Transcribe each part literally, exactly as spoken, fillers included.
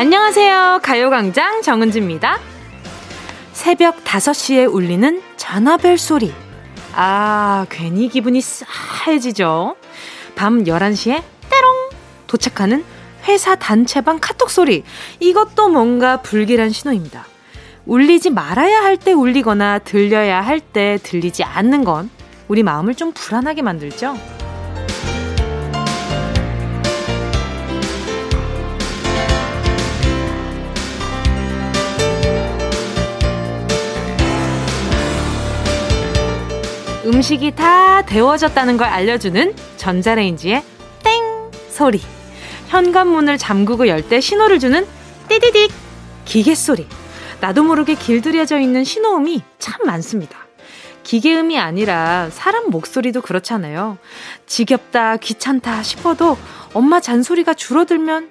안녕하세요. 가요광장 정은지입니다. 새벽 다섯 시에 울리는 전화벨 소리. 아, 괜히 기분이 싸해지죠. 밤 열한 시에 때롱 도착하는 회사 단체방 카톡 소리. 이것도 뭔가 불길한 신호입니다. 울리지 말아야 할 때 울리거나 들려야 할 때 들리지 않는 건 우리 마음을 좀 불안하게 만들죠. 음식이 다 데워졌다는 걸 알려주는 전자레인지의 땡 소리, 현관문을 잠그고 열 때 신호를 주는 띠디딕 기계 소리. 나도 모르게 길들여져 있는 신호음이 참 많습니다. 기계음이 아니라 사람 목소리도 그렇잖아요. 지겹다, 귀찮다 싶어도 엄마 잔소리가 줄어들면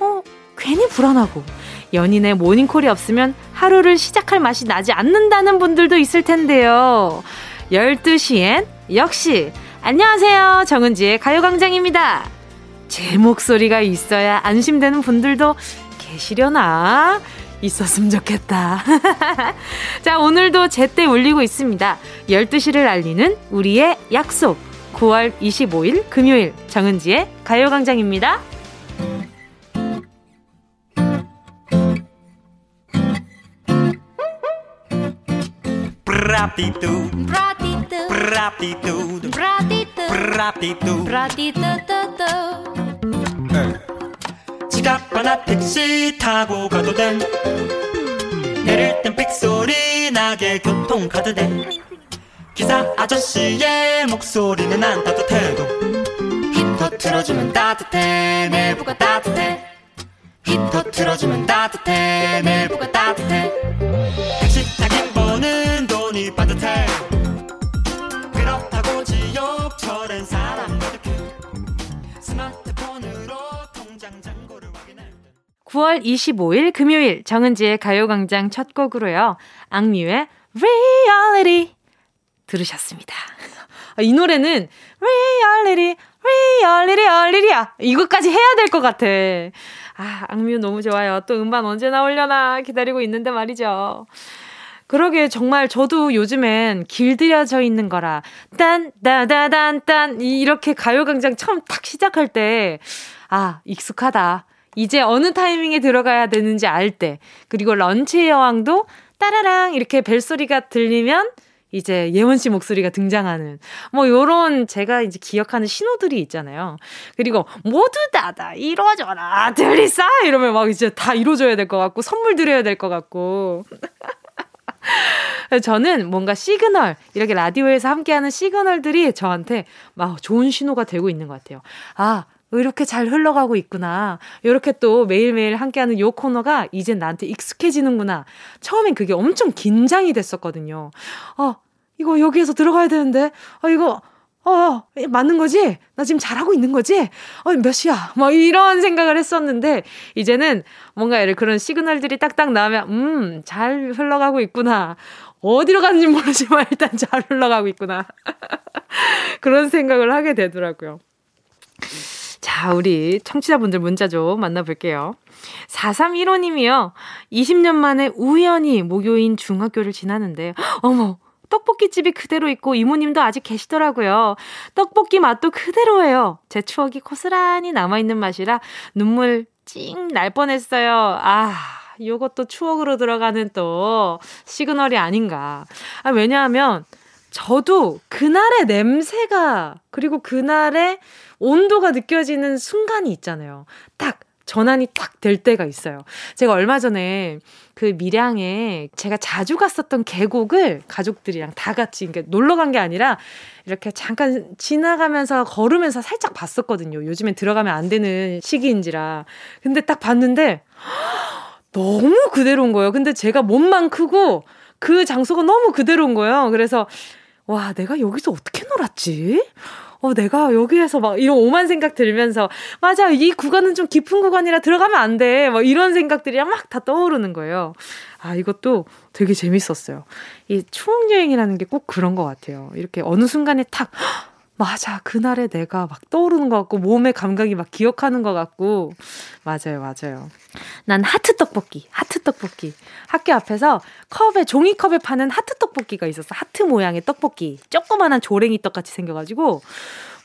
어 괜히 불안하고, 연인의 모닝콜이 없으면 하루를 시작할 맛이 나지 않는다는 분들도 있을 텐데요. 열두 시엔 역시 안녕하세요, 정은지의 가요광장입니다. 제 목소리가 있어야 안심되는 분들도 계시려나? 있었으면 좋겠다. 자, 오늘도 제때 울리고 있습니다. 열두 시를 알리는 우리의 약속. 구월 이십오일 금요일 정은지의 가요광장입니다. Bratitud, bratitud, bratitud, bratitud, bratitud. 지갑 하나 택시 타고 가도 돼. 내릴 땐 빅소리 나게 교통 카드 대. 기사 아저씨의 목소리는 안 따뜻해도 히터 틀어주면 따뜻해. 내부가 따뜻해. 히터 틀어주면 따뜻해. 내부가 따뜻해. 택시 타긴 버는 돈이 빠듯해. 그렇다고 지옥철엔 사람 가득해. 스마트폰으로 통장 잔고를 확인할 때. 구월 이십오일 금요일 정은지의 가요광장 첫 곡으로요, 악뮤의 Reality 들으셨습니다. 이 노래는 Reality Reality Reality야, 이것까지 해야 될 것 같아. 아, 악뮤 너무 좋아요. 또 음반 언제 나오려나 기다리고 있는데 말이죠. 그러게 정말 저도 요즘엔 길들여져 있는 거라 딴 따다단 딴 이렇게 가요광장 처음 딱 시작할 때 아, 익숙하다. 이제 어느 타이밍에 들어가야 되는지 알 때. 그리고 런치의 여왕도 따라랑 이렇게 벨소리가 들리면 이제 예원 씨 목소리가 등장하는 뭐 요런 제가 이제 기억하는 신호들이 있잖아요. 그리고 모두 다다 이루어져라 들리사 이러면 막 이제 다 이루어져야 될 것 같고 선물 드려야 될 것 같고. 저는 뭔가 시그널, 이렇게 라디오에서 함께하는 시그널들이 저한테 막 좋은 신호가 되고 있는 것 같아요. 아, 이렇게 잘 흘러가고 있구나. 이렇게 또 매일매일 함께하는 요 코너가 이제 나한테 익숙해지는구나. 처음엔 그게 엄청 긴장이 됐었거든요. 어, 이거 여기에서 들어가야 되는데, 어, 이거, 어, 맞는 거지? 나 지금 잘하고 있는 거지? 어, 몇 시야? 막 이런 생각을 했었는데, 이제는 뭔가 그런 시그널들이 딱딱 나오면, 음, 잘 흘러가고 있구나. 어디로 가는지 모르지만 일단 잘 흘러가고 있구나. 그런 생각을 하게 되더라고요. 자, 우리 청취자분들 문자 좀 만나볼게요. 사삼일오님이요. 이십 년 만에 우연히 목요인 중학교를 지나는데, 어머, 떡볶이집이 그대로 있고 이모님도 아직 계시더라고요. 떡볶이 맛도 그대로예요. 제 추억이 고스란히 남아있는 맛이라 눈물 찡 날 뻔했어요. 아, 요것도 추억으로 들어가는 또 시그널이 아닌가. 아, 왜냐하면 저도 그날의 냄새가 그리고 그날의 온도가 느껴지는 순간이 있잖아요. 딱 전환이 딱 될 때가 있어요. 제가 얼마 전에 그 밀양에 제가 자주 갔었던 계곡을 가족들이랑 다 같이, 그러니까 놀러 간 게 아니라 이렇게 잠깐 지나가면서 걸으면서 살짝 봤었거든요. 요즘엔 들어가면 안 되는 시기인지라. 근데 딱 봤는데 너무 그대로인 거예요. 근데 제가 몸만 크고 그 장소가 너무 그대로인 거예요. 그래서 와, 내가 여기서 어떻게 놀았지? 어, 내가 여기에서 막 이런 오만 생각 들면서, 맞아, 이 구간은 좀 깊은 구간이라 들어가면 안 돼. 막 이런 생각들이 막 다 떠오르는 거예요. 아, 이것도 되게 재밌었어요. 이 추억여행이라는 게 꼭 그런 것 같아요. 이렇게 어느 순간에 탁, 맞아, 그날에 내가 막 떠오르는 것 같고, 몸의 감각이 막 기억하는 것 같고. 맞아요, 맞아요. 난 하트 떡볶이, 하트 떡볶이. 학교 앞에서 컵에, 종이컵에 파는 하트 떡볶이가 있었어. 하트 모양의 떡볶이. 조그만한 조랭이 떡같이 생겨가지고.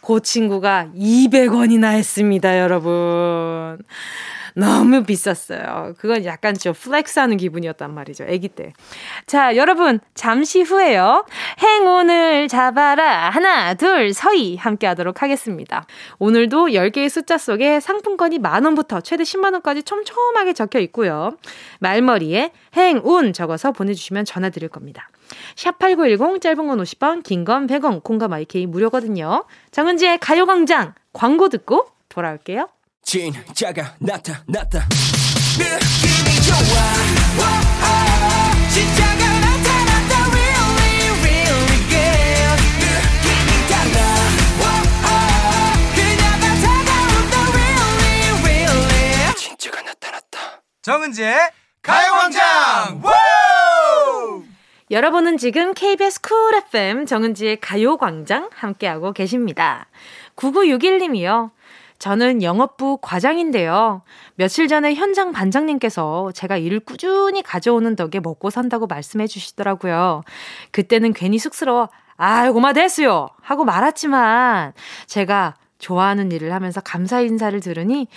그 친구가 이백 원이나 했습니다, 여러분. 너무 비쌌어요. 그건 약간 좀 플렉스하는 기분이었단 말이죠, 아기 때. 자, 여러분 잠시 후에요. 행운을 잡아라 하나 둘 서희 함께하도록 하겠습니다. 오늘도 열 개의 숫자 속에 상품권이 만 원부터 최대 십만 원까지 촘촘하게 적혀 있고요. 말머리에 행운 적어서 보내주시면 전화드릴 겁니다. 샵팔구일공 짧은 건 오십 원, 긴 건 백 원, 콩과 마이케이 무료거든요. 정은지의 가요광장 광고 듣고 돌아올게요. 진짜가 나타났다. 느낌이 좋아. 오오. 진짜가 나타났다. Really, really good. 느낌이 달라. 오오. 그녀가 다가온다. Really, really. 진짜가 나타났다. 정은지의 가요광장. 여러분은 지금 케이비에스 쿨 에프엠 정은지의 가요광장 함께하고 계십니다. 구구육일 님이요. 저는 영업부 과장인데요. 며칠 전에 현장 반장님께서 제가 일을 꾸준히 가져오는 덕에 먹고 산다고 말씀해 주시더라고요. 그때는 괜히 쑥스러워 아이고 마 됐어요 하고 말았지만 제가 좋아하는 일을 하면서 감사 인사를 들으니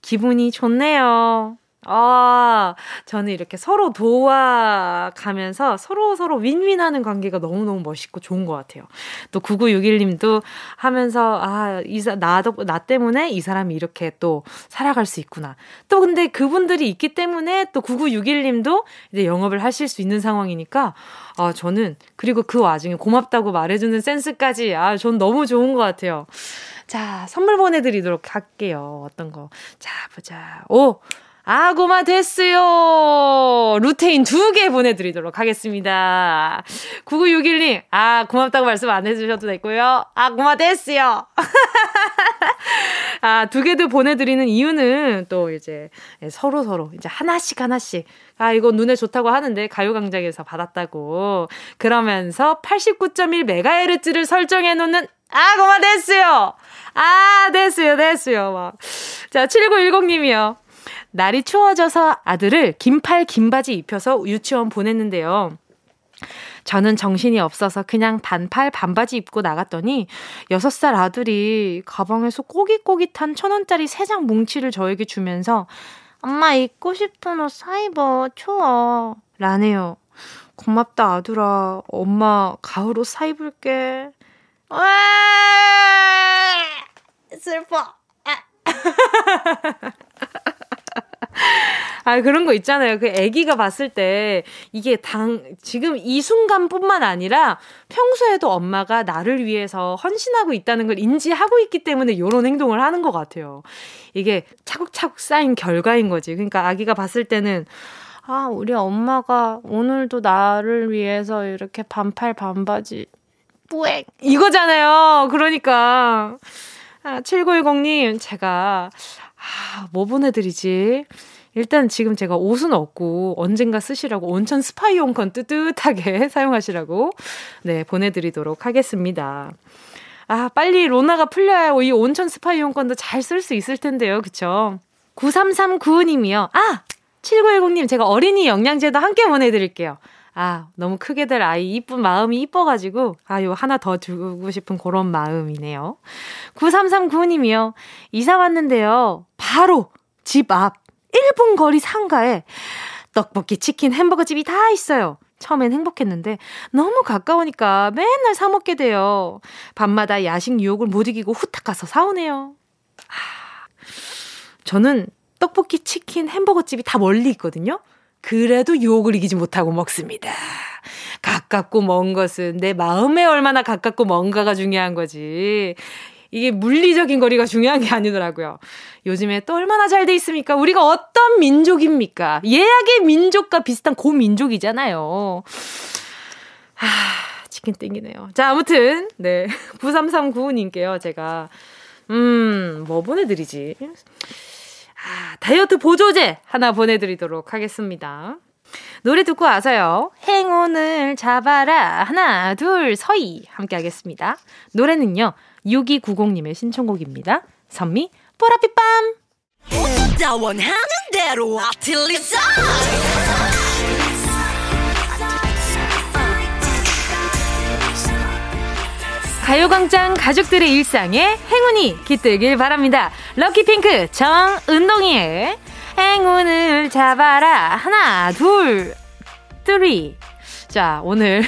기분이 좋네요. 아, 저는 이렇게 서로 도와가면서 서로 서로 윈윈하는 관계가 너무너무 멋있고 좋은 것 같아요. 또 구구육일 님도 하면서 아, 이, 나도, 나 때문에 이 사람이 이렇게 또 살아갈 수 있구나. 또 근데 그분들이 있기 때문에 또 구구육일 님도 이제 영업을 하실 수 있는 상황이니까 아, 저는 그리고 그 와중에 고맙다고 말해주는 센스까지 아, 전 너무 좋은 것 같아요. 자, 선물 보내드리도록 할게요. 어떤 거. 자, 보자. 오! 아고마 됐어요. 루테인 두 개 보내드리도록 하겠습니다. 구구육일 님, 아, 고맙다고 말씀 안 해주셔도 됐고요. 아, 고마 됐어요. 아, 두 개도 보내드리는 이유는 또 이제 서로 서로 이제 하나씩 하나씩. 아, 이거 눈에 좋다고 하는데 가요광장에서 받았다고. 그러면서 팔십구 점 일 메가헤르츠를 설정해놓는 아, 고마 됐어요. 아, 됐어요, 됐어요. 막. 자, 칠구일공 님이요. 날이 추워져서 아들을 긴팔 긴바지 입혀서 유치원 보냈는데요. 저는 정신이 없어서 그냥 반팔 반바지 입고 나갔더니 여섯 살 아들이 가방에서 꼬깃꼬깃한 천 원짜리 세 장 뭉치를 저에게 주면서 엄마 입고 싶은 옷 사 입어 추워 라네요. 고맙다 아들아 엄마 가을 옷 사 입을게. 슬퍼. 아, 그런 거 있잖아요. 그 아기가 봤을 때 이게 당, 지금 이 순간뿐만 아니라 평소에도 엄마가 나를 위해서 헌신하고 있다는 걸 인지하고 있기 때문에 이런 행동을 하는 것 같아요. 이게 차곡차곡 쌓인 결과인 거지. 그러니까 아기가 봤을 때는 아, 우리 엄마가 오늘도 나를 위해서 이렇게 반팔 반바지 뿌앵 이거잖아요. 그러니까 아, 칠구일공 님 제가 아, 뭐 보내드리지? 일단 지금 제가 옷은 없고 언젠가 쓰시라고 온천 스파 이용권 뜨뜻하게 사용하시라고 네 보내드리도록 하겠습니다. 아 빨리 로나가 풀려야 이 온천 스파 이용권도 잘 쓸 수 있을 텐데요. 그쵸? 구삼삼구 님이요. 아! 칠구일공 님 제가 어린이 영양제도 함께 보내드릴게요. 아 너무 크게 될 아이 이쁜 마음이 이뻐가지고 아 요 하나 더 주고 싶은 그런 마음이네요. 구삼삼구 님이요. 이사 왔는데요. 바로 집 앞 일 분 거리 상가에 떡볶이, 치킨, 햄버거 집이 다 있어요. 처음엔 행복했는데 너무 가까우니까 맨날 사 먹게 돼요. 밤마다 야식 유혹을 못 이기고 후딱 가서 사오네요. 아, 저는 떡볶이, 치킨, 햄버거 집이 다 멀리 있거든요. 그래도 유혹을 이기지 못하고 먹습니다. 가깝고 먼 것은 내 마음에 얼마나 가깝고 먼가가 중요한 거지. 이게 물리적인 거리가 중요한 게 아니더라고요. 요즘에 또 얼마나 잘 돼 있습니까? 우리가 어떤 민족입니까? 예약의 민족과 비슷한 고민족이잖아요. 하, 치킨 땡기네요. 자, 아무튼 네 구삼삼구 님께요. 제가 음, 뭐 보내드리지? 아, 다이어트 보조제 하나 보내드리도록 하겠습니다. 노래 듣고 와서요. 행운을 잡아라 하나 둘 서희 함께 하겠습니다. 노래는요. 육이구공 님의 신청곡입니다. 선미, 보라빛밤. 자원하는데 그대로 until it's all. 가요광장 가족들의 일상에 행운이 깃들길 바랍니다. 럭키핑크 정은동이의 행운을 잡아라. 하나, 둘, 쓰리. 자, 오늘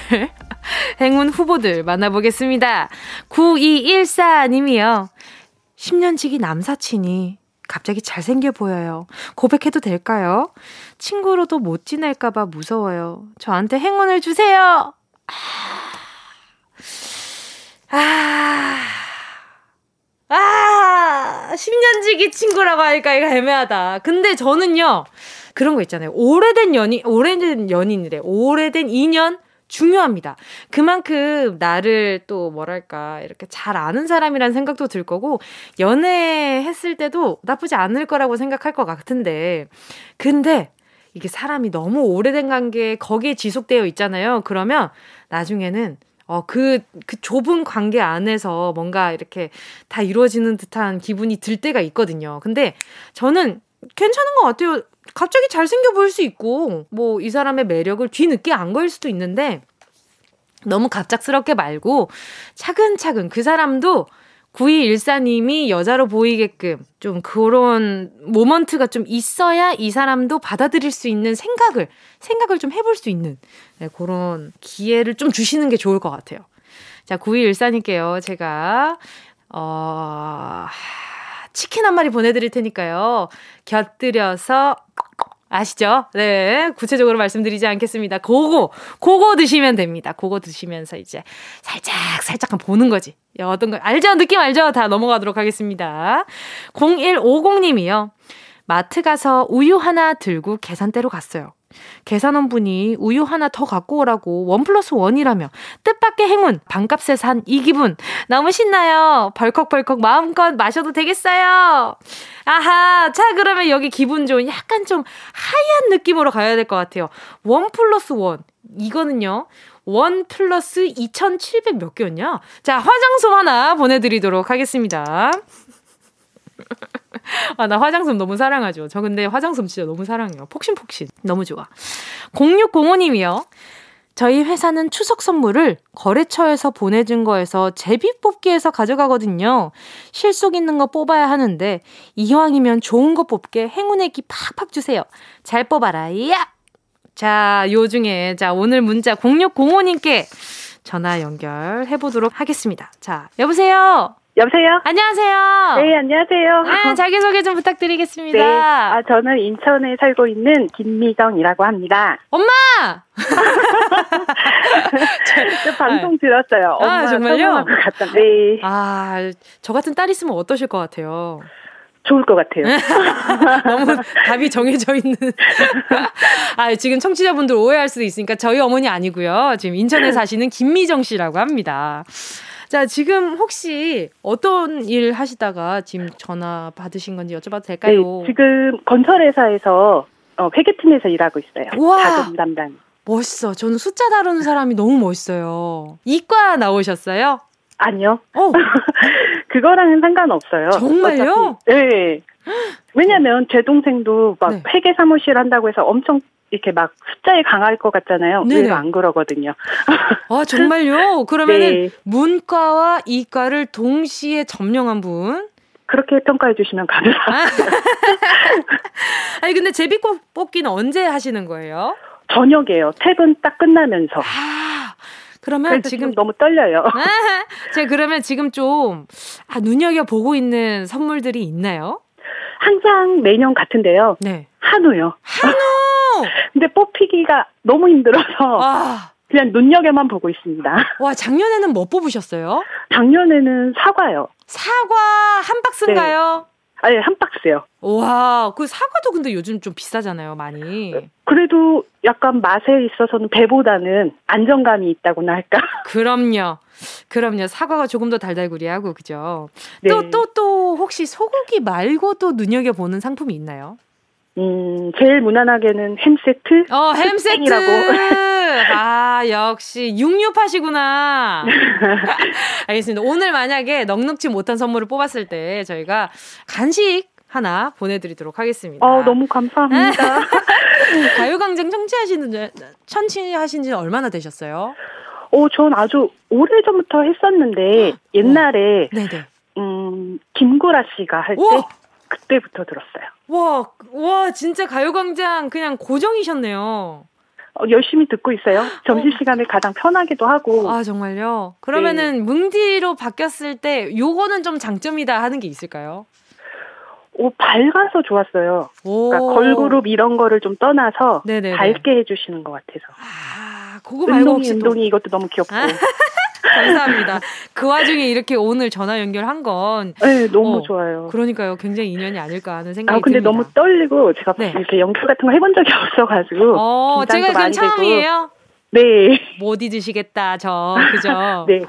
행운 후보들 만나보겠습니다. 구이일사 님이요. 십 년 지기 남사친이 갑자기 잘생겨 보여요. 고백해도 될까요? 친구로도 못 지낼까봐 무서워요. 저한테 행운을 주세요. 아, 아, 십 년 지기 친구라고 하니까 이거 애매하다. 근데 저는요, 그런 거 있잖아요. 오래된 연인, 오래된 연인이래. 오래된 인연 중요합니다. 그만큼 나를 또 뭐랄까, 이렇게 잘 아는 사람이라는 생각도 들 거고, 연애했을 때도 나쁘지 않을 거라고 생각할 것 같은데. 근데, 이게 사람이 너무 오래된 관계에 거기에 지속되어 있잖아요. 그러면 나중에는 어, 그, 그 좁은 관계 안에서 뭔가 이렇게 다 이루어지는 듯한 기분이 들 때가 있거든요. 근데 저는 괜찮은 것 같아요. 갑자기 잘생겨 보일 수 있고, 뭐, 이 사람의 매력을 뒤늦게 안 걸 수도 있는데, 너무 갑작스럽게 말고, 차근차근 그 사람도 구이일사 님이 여자로 보이게끔 좀 그런 모먼트가 좀 있어야 이 사람도 받아들일 수 있는 생각을 생각을 좀 해볼 수 있는 네, 그런 기회를 좀 주시는 게 좋을 것 같아요. 자, 구이일사 님께요. 제가 어... 치킨 한 마리 보내드릴 테니까요. 곁들여서 아시죠? 네, 구체적으로 말씀드리지 않겠습니다. 그거, 그거 드시면 됩니다. 그거 드시면서 이제 살짝, 살짝 보는 거지. 어떤 거, 알죠? 느낌 알죠? 다 넘어가도록 하겠습니다. 공일오공 님이요. 마트 가서 우유 하나 들고 계산대로 갔어요. 계산원분이 우유 하나 더 갖고 오라고 원 플러스 원이라며 뜻밖의 행운, 반값에 산 이 기분 너무 신나요. 벌컥벌컥 마음껏 마셔도 되겠어요. 아하, 자 그러면 여기 기분 좋은 약간 좀 하얀 느낌으로 가야 될 것 같아요. 원 플러스 원, 이거는요 원 플러스 이천칠백 몇 개였냐. 자, 화장솜 하나 보내드리도록 하겠습니다. 아, 나 화장솜 너무 사랑하죠. 저 근데 화장솜 진짜 너무 사랑해요. 폭신폭신 너무 좋아. 공육공오 님이요. 저희 회사는 추석 선물을 거래처에서 보내준 거에서 제비뽑기에서 가져가거든요. 실속 있는 거 뽑아야 하는데 이왕이면 좋은 거 뽑게 행운의 기 팍팍 주세요. 잘 뽑아라. 야! 자, 요 중에 자 오늘 문자 공육공오 님께 전화 연결해보도록 하겠습니다. 자, 여보세요? 여보세요? 안녕하세요. 네, 안녕하세요. 네, 자기소개 좀 부탁드리겠습니다. 네, 아, 저는 인천에 살고 있는 김미정이라고 합니다. 엄마! 저, 방송 들었어요. 엄마, 아, 정말요? 갔다. 네. 아, 저 같은 딸 있으면 어떠실 것 같아요? 좋을 것 같아요. 너무 답이 정해져 있는. 아, 지금 청취자분들 오해할 수도 있으니까 저희 어머니 아니고요. 지금 인천에 사시는 김미정 씨라고 합니다. 자, 지금 혹시 어떤 일 하시다가 지금 전화 받으신 건지 여쭤봐도 될까요? 네, 지금 건설회사에서 어, 회계팀에서 일하고 있어요. 우와! 자금 담당. 멋있어. 저는 숫자 다루는 사람이 너무 멋있어요. 이과 나오셨어요? 아니요. 어. 그거랑은 상관없어요. 정말요? 어차피. 네. 왜냐면 제 동생도 막 네. 회계 사무실 한다고 해서 엄청 이렇게 막 숫자에 강할 것 같잖아요. 늘 안 그러거든요. 아, 정말요? 그러면은 네. 문과와 이과를 동시에 점령한 분? 그렇게 평가해 주시면 감사합니다. 아. 아니, 근데 제비꽃 뽑기는 언제 하시는 거예요? 저녁에요. 퇴근 딱 끝나면서. 아, 그러면 지금, 지금 너무 떨려요. 아, 제가 그러면 지금 좀 아, 눈여겨보고 있는 선물들이 있나요? 항상 매년 같은데요. 네. 한우요. 한우! 근데 뽑히기가 너무 힘들어서 아. 그냥 눈여겨만 보고 있습니다. 와, 작년에는 뭐 뽑으셨어요? 작년에는 사과요. 사과 한 박스인가요? 네. 아니, 한 박스요. 와, 그 사과도 근데 요즘 좀 비싸잖아요, 많이. 그래도 약간 맛에 있어서는 배보다는 안정감이 있다고나 할까? 그럼요. 그럼요. 사과가 조금 더 달달구리하고, 그죠? 네. 또, 또, 또 혹시 소고기 말고 또 눈여겨보는 상품이 있나요? 음, 제일 무난하게는 햄 세트? 어, 햄 세트! 아, 역시, 육류파시구나. 알겠습니다. 오늘 만약에 넉넉지 못한 선물을 뽑았을 때 저희가 간식 하나 보내드리도록 하겠습니다. 어, 너무 감사합니다. 가요광장 청취하시는, 청취하신 지 얼마나 되셨어요? 어, 전 아주 오래전부터 했었는데 옛날에 음, 김구라 씨가 할 때 그때부터 들었어요. 와, 와 진짜 가요광장 그냥 고정이셨네요. 어, 열심히 듣고 있어요. 점심시간에 가장 편하기도 하고. 아, 정말요? 그러면은 네. 뭉디로 바뀌었을 때 요거는 좀 장점이다 하는 게 있을까요? 오, 밝아서 좋았어요. 오. 그러니까 걸그룹 이런 거를 좀 떠나서 네네네. 밝게 해주시는 것 같아서. 아, 그거 말고 운동이, 운동이 이것도 너무 귀엽고. 아. 감사합니다. 그 와중에 이렇게 오늘 전화 연결한 건 네, 너무 어, 좋아요. 그러니까요. 굉장히 인연이 아닐까 하는 생각이 듭니다. 아, 근데 듭니다. 너무 떨리고 제가 네. 이렇게 연결 같은 거 해본 적이 없어가지고 어, 제가 지금 처음이에요? 네. 못 잊으시겠다, 저. 그죠? 네.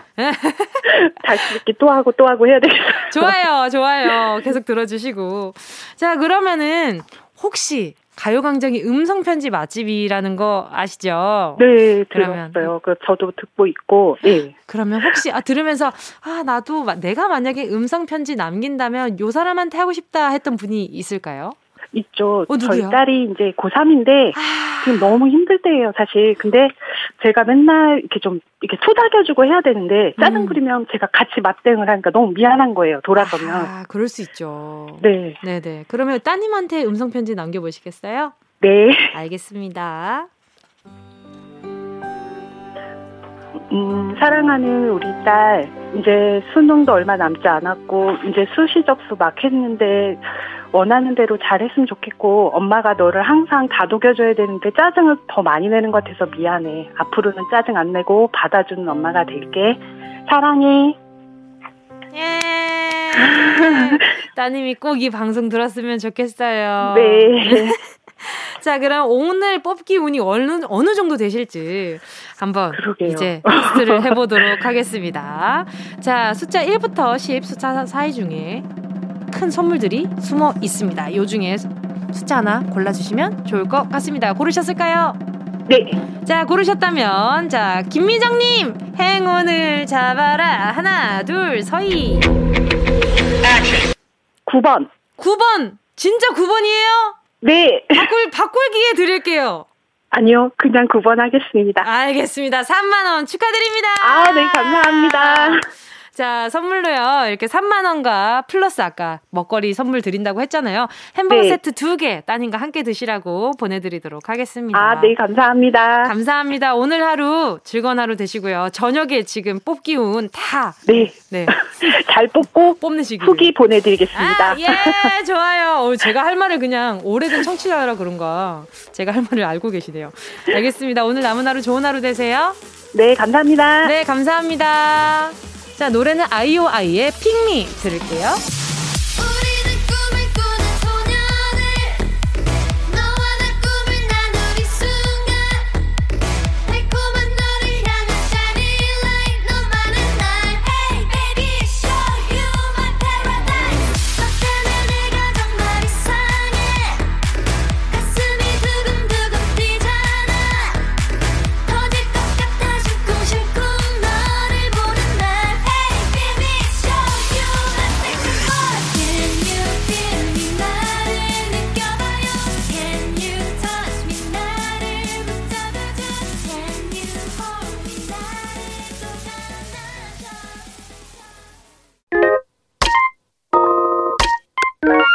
다시 듣기 또 하고 또 하고 해야 되겠어요. 좋아요. 좋아요. 계속 들어주시고. 자, 그러면은 혹시 가요광장이 음성편지 맛집이라는 거 아시죠? 네, 그러면. 들었어요. 그 저도 듣고 있고. 네. 그러면 혹시 아, 들으면서 아 나도 내가 만약에 음성편지 남긴다면 요 사람한테 하고 싶다 했던 분이 있을까요? 있죠. 어, 저희 딸이 이제 고삼인데 아... 지금 너무 힘들 때예요, 사실. 근데 제가 맨날 이렇게 좀 이렇게 토닥여주고 해야 되는데 짜증 부리면 음. 제가 같이 맞대응을 하니까 너무 미안한 거예요, 돌아서면. 아, 그럴 수 있죠. 네, 네, 네. 그러면 따님한테 음성 편지 남겨보시겠어요? 네. 알겠습니다. 음, 사랑하는 우리 딸, 이제 수능도 얼마 남지 않았고 이제 수시 접수 막 했는데. 원하는 대로 잘했으면 좋겠고 엄마가 너를 항상 다독여줘야 되는데 짜증을 더 많이 내는 것 같아서 미안해. 앞으로는 짜증 안 내고 받아주는 엄마가 될게. 사랑해. 예. 따님이 꼭 이 방송 들었으면 좋겠어요. 네. 자, 그럼 오늘 뽑기 운이 어느, 어느 정도 되실지 한번 그러게요. 이제 테스트를 해보도록 하겠습니다. 자, 숫자 일부터 십, 숫자 사이 중에 큰 선물들이 숨어 있습니다. 요 중에 숫자 하나 골라주시면 좋을 것 같습니다. 고르셨을까요? 네. 자, 고르셨다면 자 김미정님 행운을 잡아라. 하나 둘 서희. 구 번. 구 번. 진짜 구 번이에요? 네. 바꿀, 바꿀 기회 드릴게요. 아니요. 그냥 구 번 하겠습니다. 알겠습니다. 삼만 원 축하드립니다. 아, 네. 감사합니다. 자, 선물로요. 이렇게 삼만 원과 플러스 아까 먹거리 선물 드린다고 했잖아요. 햄버거 네. 세트 두 개 따님과 함께 드시라고 보내드리도록 하겠습니다. 아, 네. 감사합니다. 감사합니다. 오늘 하루 즐거운 하루 되시고요. 저녁에 지금 뽑기 운 다. 네. 네. 잘 뽑고 뽑내시기 후기 보내드리겠습니다. 아, 예, 좋아요. 어, 제가 할 말을 그냥 오래된 청취자라 그런가. 제가 할 말을 알고 계시네요. 알겠습니다. 오늘 남은 하루 좋은 하루 되세요. 네. 감사합니다. 네. 감사합니다. 자, 노래는 아이오아이의 핑미 들을게요.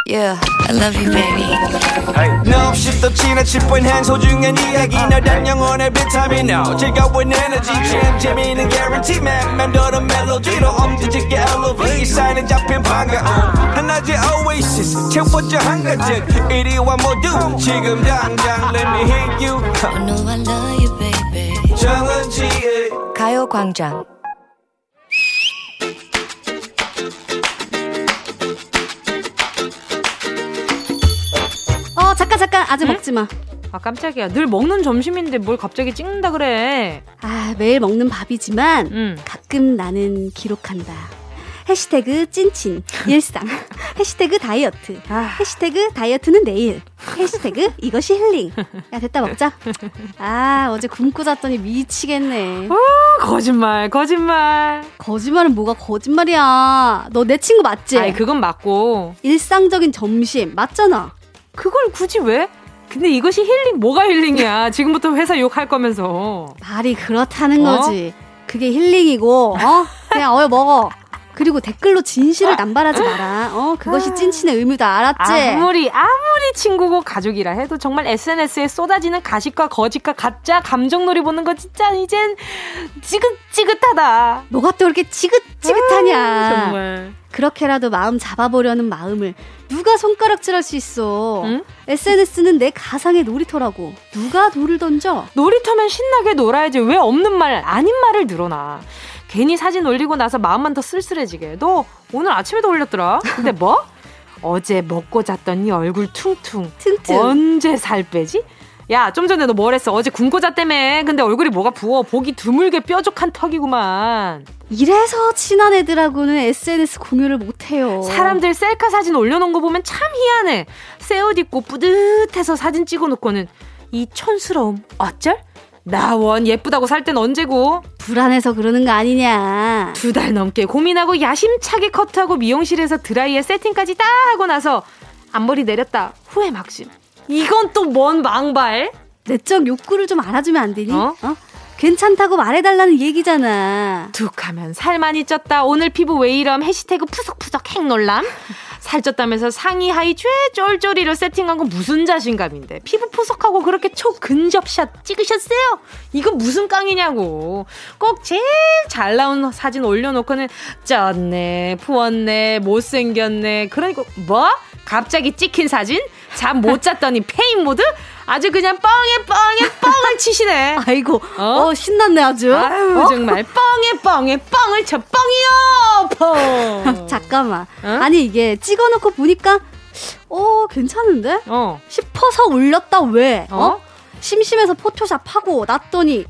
Yeah, I love you, baby. No, she's the china chip when hands hold you and yagi. No, damn, young on every time you know. Check out with energy, champ, Jimmy, and guarantee, man. Man, do the melody, no, um, did you get elevated? Sign and jump in, panga. And I just oasis, check what your hunger check. eighty-one more doom, chick em down, down, let me hit you. I know I love you, baby. 정은지, eh. 가요광장. 잠깐 잠깐 아직 응? 먹지 마. 아, 깜짝이야. 늘 먹는 점심인데 뭘 갑자기 찍는다 그래. 아, 매일 먹는 밥이지만 응. 가끔 나는 기록한다. 해시태그 찐친 일상. 해시태그 다이어트. 아. 해시태그 다이어트는 내일. 해시태그 이것이 힐링. 야 됐다 먹자. 아 어제 굶고 잤더니 미치겠네. 어, 거짓말 거짓말. 거짓말은 뭐가 거짓말이야. 너 내 친구 맞지? 아이 그건 맞고. 일상적인 점심 맞잖아. 그걸 굳이 왜? 근데 이것이 힐링 뭐가 힐링이야. 지금부터 회사 욕할 거면서. 말이 그렇다는 어? 거지. 그게 힐링이고 어? 그냥 어여 먹어. 그리고 댓글로 진실을 남발하지 마라. 어, 그것이 찐친의 의무다. 알았지? 아무리 아무리 친구고 가족이라 해도 정말 에스엔에스에 쏟아지는 가식과 거짓과 가짜 감정놀이 보는 거 진짜 이젠 지긋지긋하다. 뭐가 또 그렇게 지긋지긋하냐. 음, 정말. 그렇게라도 마음 잡아보려는 마음을 누가 손가락질할 수 있어. 응? 에스엔에스는 내 가상의 놀이터라고. 누가 돌을 던져? 놀이터면 신나게 놀아야지 왜 없는 말 아닌 말을 늘어놔. 괜히 사진 올리고 나서 마음만 더 쓸쓸해지게. 너 오늘 아침에도 올렸더라. 근데 뭐? 어제 먹고 잤더니 얼굴 퉁퉁. 퉁퉁. 언제 살 빼지? 야, 좀 전에 너 뭘 했어? 어제 굶고 잤다며. 근데 얼굴이 뭐가 부어. 보기 드물게 뾰족한 턱이구만. 이래서 친한 애들하고는 에스엔에스 공유를 못해요. 사람들 셀카 사진 올려놓은 거 보면 참 희한해. 새 옷 입고 뿌듯해서 사진 찍어놓고는 이 촌스러움 어쩔? 나 원 예쁘다고 살 땐 언제고? 불안해서 그러는 거 아니냐. 두 달 넘게 고민하고 야심차게 컷하고 미용실에서 드라이에 세팅까지 다 하고 나서 앞머리 내렸다 후회 막심. 이건 또 뭔 망발? 내적 욕구를 좀 알아주면 안 되니? 어? 어? 괜찮다고 말해달라는 얘기잖아. 툭하면 살 많이 쪘다 오늘 피부 왜 이럼 해시태그 푸석푸석 핵놀람. 살쪘다면서 상의 하의 죄 쫄쫄이로 세팅한 건 무슨 자신감인데. 피부 포석하고 그렇게 초근접샷 찍으셨어요? 이건 무슨 깡이냐고. 꼭 제일 잘 나온 사진 올려놓고는 쪘네 부었네 못생겼네. 그러니까 뭐? 갑자기 찍힌 사진? 잠 못 잤더니 페인 모드? 아주 그냥 뻥에 뻥에 뻥을 치시네. 아이고 어? 어 신났네 아주. 아유 어? 정말 뻥에 뻥에 뻥을 쳐 뻥이요 뻥. 잠깐만 어? 아니 이게 찍어놓고 보니까 어 괜찮은데 어. 싶어서 올렸다 왜 어? 어? 심심해서 포토샵하고 놨더니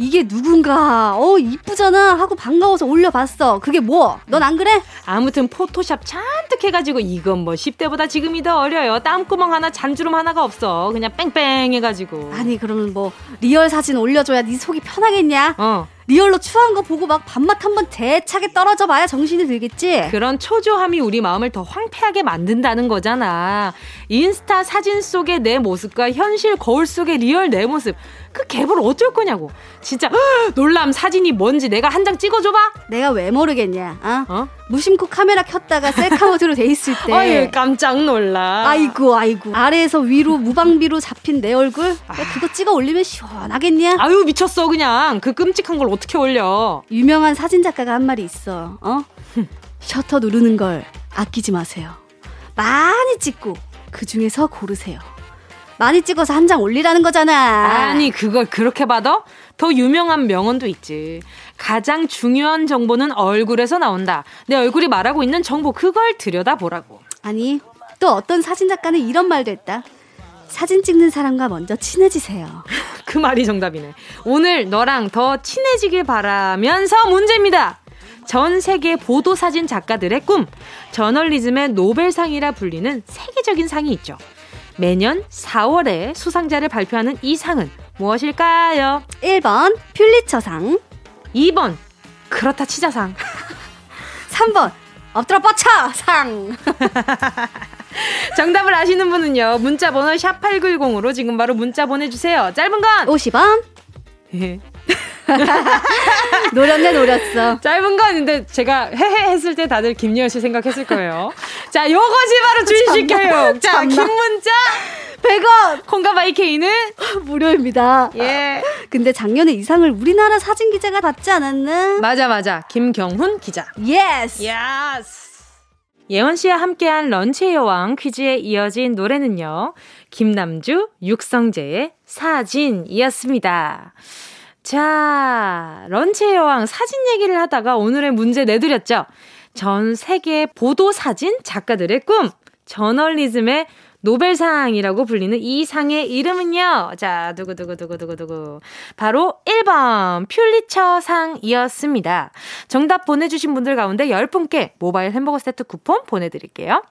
이게 누군가 어 이쁘잖아 하고 반가워서 올려봤어. 그게 뭐? 넌 안 그래? 아무튼 포토샵 잔뜩 해가지고 이건 뭐 십 대보다 지금이 더 어려요. 땀구멍 하나 잔주름 하나가 없어. 그냥 뺑뺑 해가지고. 아니 그러면 뭐 리얼 사진 올려줘야 네 속이 편하겠냐? 어. 리얼로 추한 거 보고 막 밥맛 한번 대차게 떨어져 봐야 정신이 들겠지? 그런 초조함이 우리 마음을 더 황폐하게 만든다는 거잖아. 인스타 사진 속의 내 모습과 현실 거울 속의 리얼 내 모습. 그 갭을 어쩔 거냐고. 진짜 놀람 사진이 뭔지 내가 한 장 찍어줘봐. 내가 왜 모르겠냐. 어? 어? 무심코 카메라 켰다가 셀카 모드로 돼 있을 때. 어이, 깜짝 놀라. 아이고 아이고. 아래에서 위로 무방비로 잡힌 내 얼굴. 아... 그거 찍어 올리면 시원하겠냐. 아유 미쳤어 그냥. 그 끔찍한 걸 어떻게 올려. 유명한 사진작가가 한 말이 있어. 어? 셔터 누르는 걸 아끼지 마세요. 많이 찍고 그중에서 고르세요. 많이 찍어서 한 장 올리라는 거잖아. 아니 그걸 그렇게 받아? 더 유명한 명언도 있지. 가장 중요한 정보는 얼굴에서 나온다. 내 얼굴이 말하고 있는 정보 그걸 들여다보라고. 아니 또 어떤 사진작가는 이런 말도 했다. 사진 찍는 사람과 먼저 친해지세요. 그 말이 정답이네. 오늘 너랑 더 친해지길 바라면서 문제입니다. 전 세계 보도사진 작가들의 꿈. 저널리즘의 노벨상이라 불리는 세계적인 상이 있죠. 매년 사월에 수상자를 발표하는 이 상은 무엇일까요? 일 번 퓰리처상, 이 번 그렇다 치자상, 삼 번 엎드려 뻗쳐 상. 정답을 아시는 분은요 문자 번호 샵팔구일공으로 지금 바로 문자 보내주세요. 짧은 건 오십 원. 노렸네 노렸어. 짧은 건 근데 제가 헤헤 했을 때 다들 김예은 씨 생각했을 거예요. 자 요것이 바로 주의식 교육. 자 긴 문자 백 원 콩가바이케이는 무료입니다. 예. 근데 작년에 이상을 우리나라 사진 기자가 받지 않았나? 맞아 맞아. 김경훈 기자. 예스 예스. 예원 씨와 함께한 런치의 여왕 퀴즈에 이어진 노래는요. 김남주, 육성재의 사진이었습니다. 자, 런치의 여왕 사진 얘기를 하다가 오늘의 문제 내드렸죠. 전 세계 보도사진 작가들의 꿈, 저널리즘의 노벨상이라고 불리는 이 상의 이름은요. 자, 두구두구두구두구두구. 바로 일 번 퓰리처상이었습니다. 정답 보내주신 분들 가운데 열 분께 모바일 햄버거 세트 쿠폰 보내드릴게요.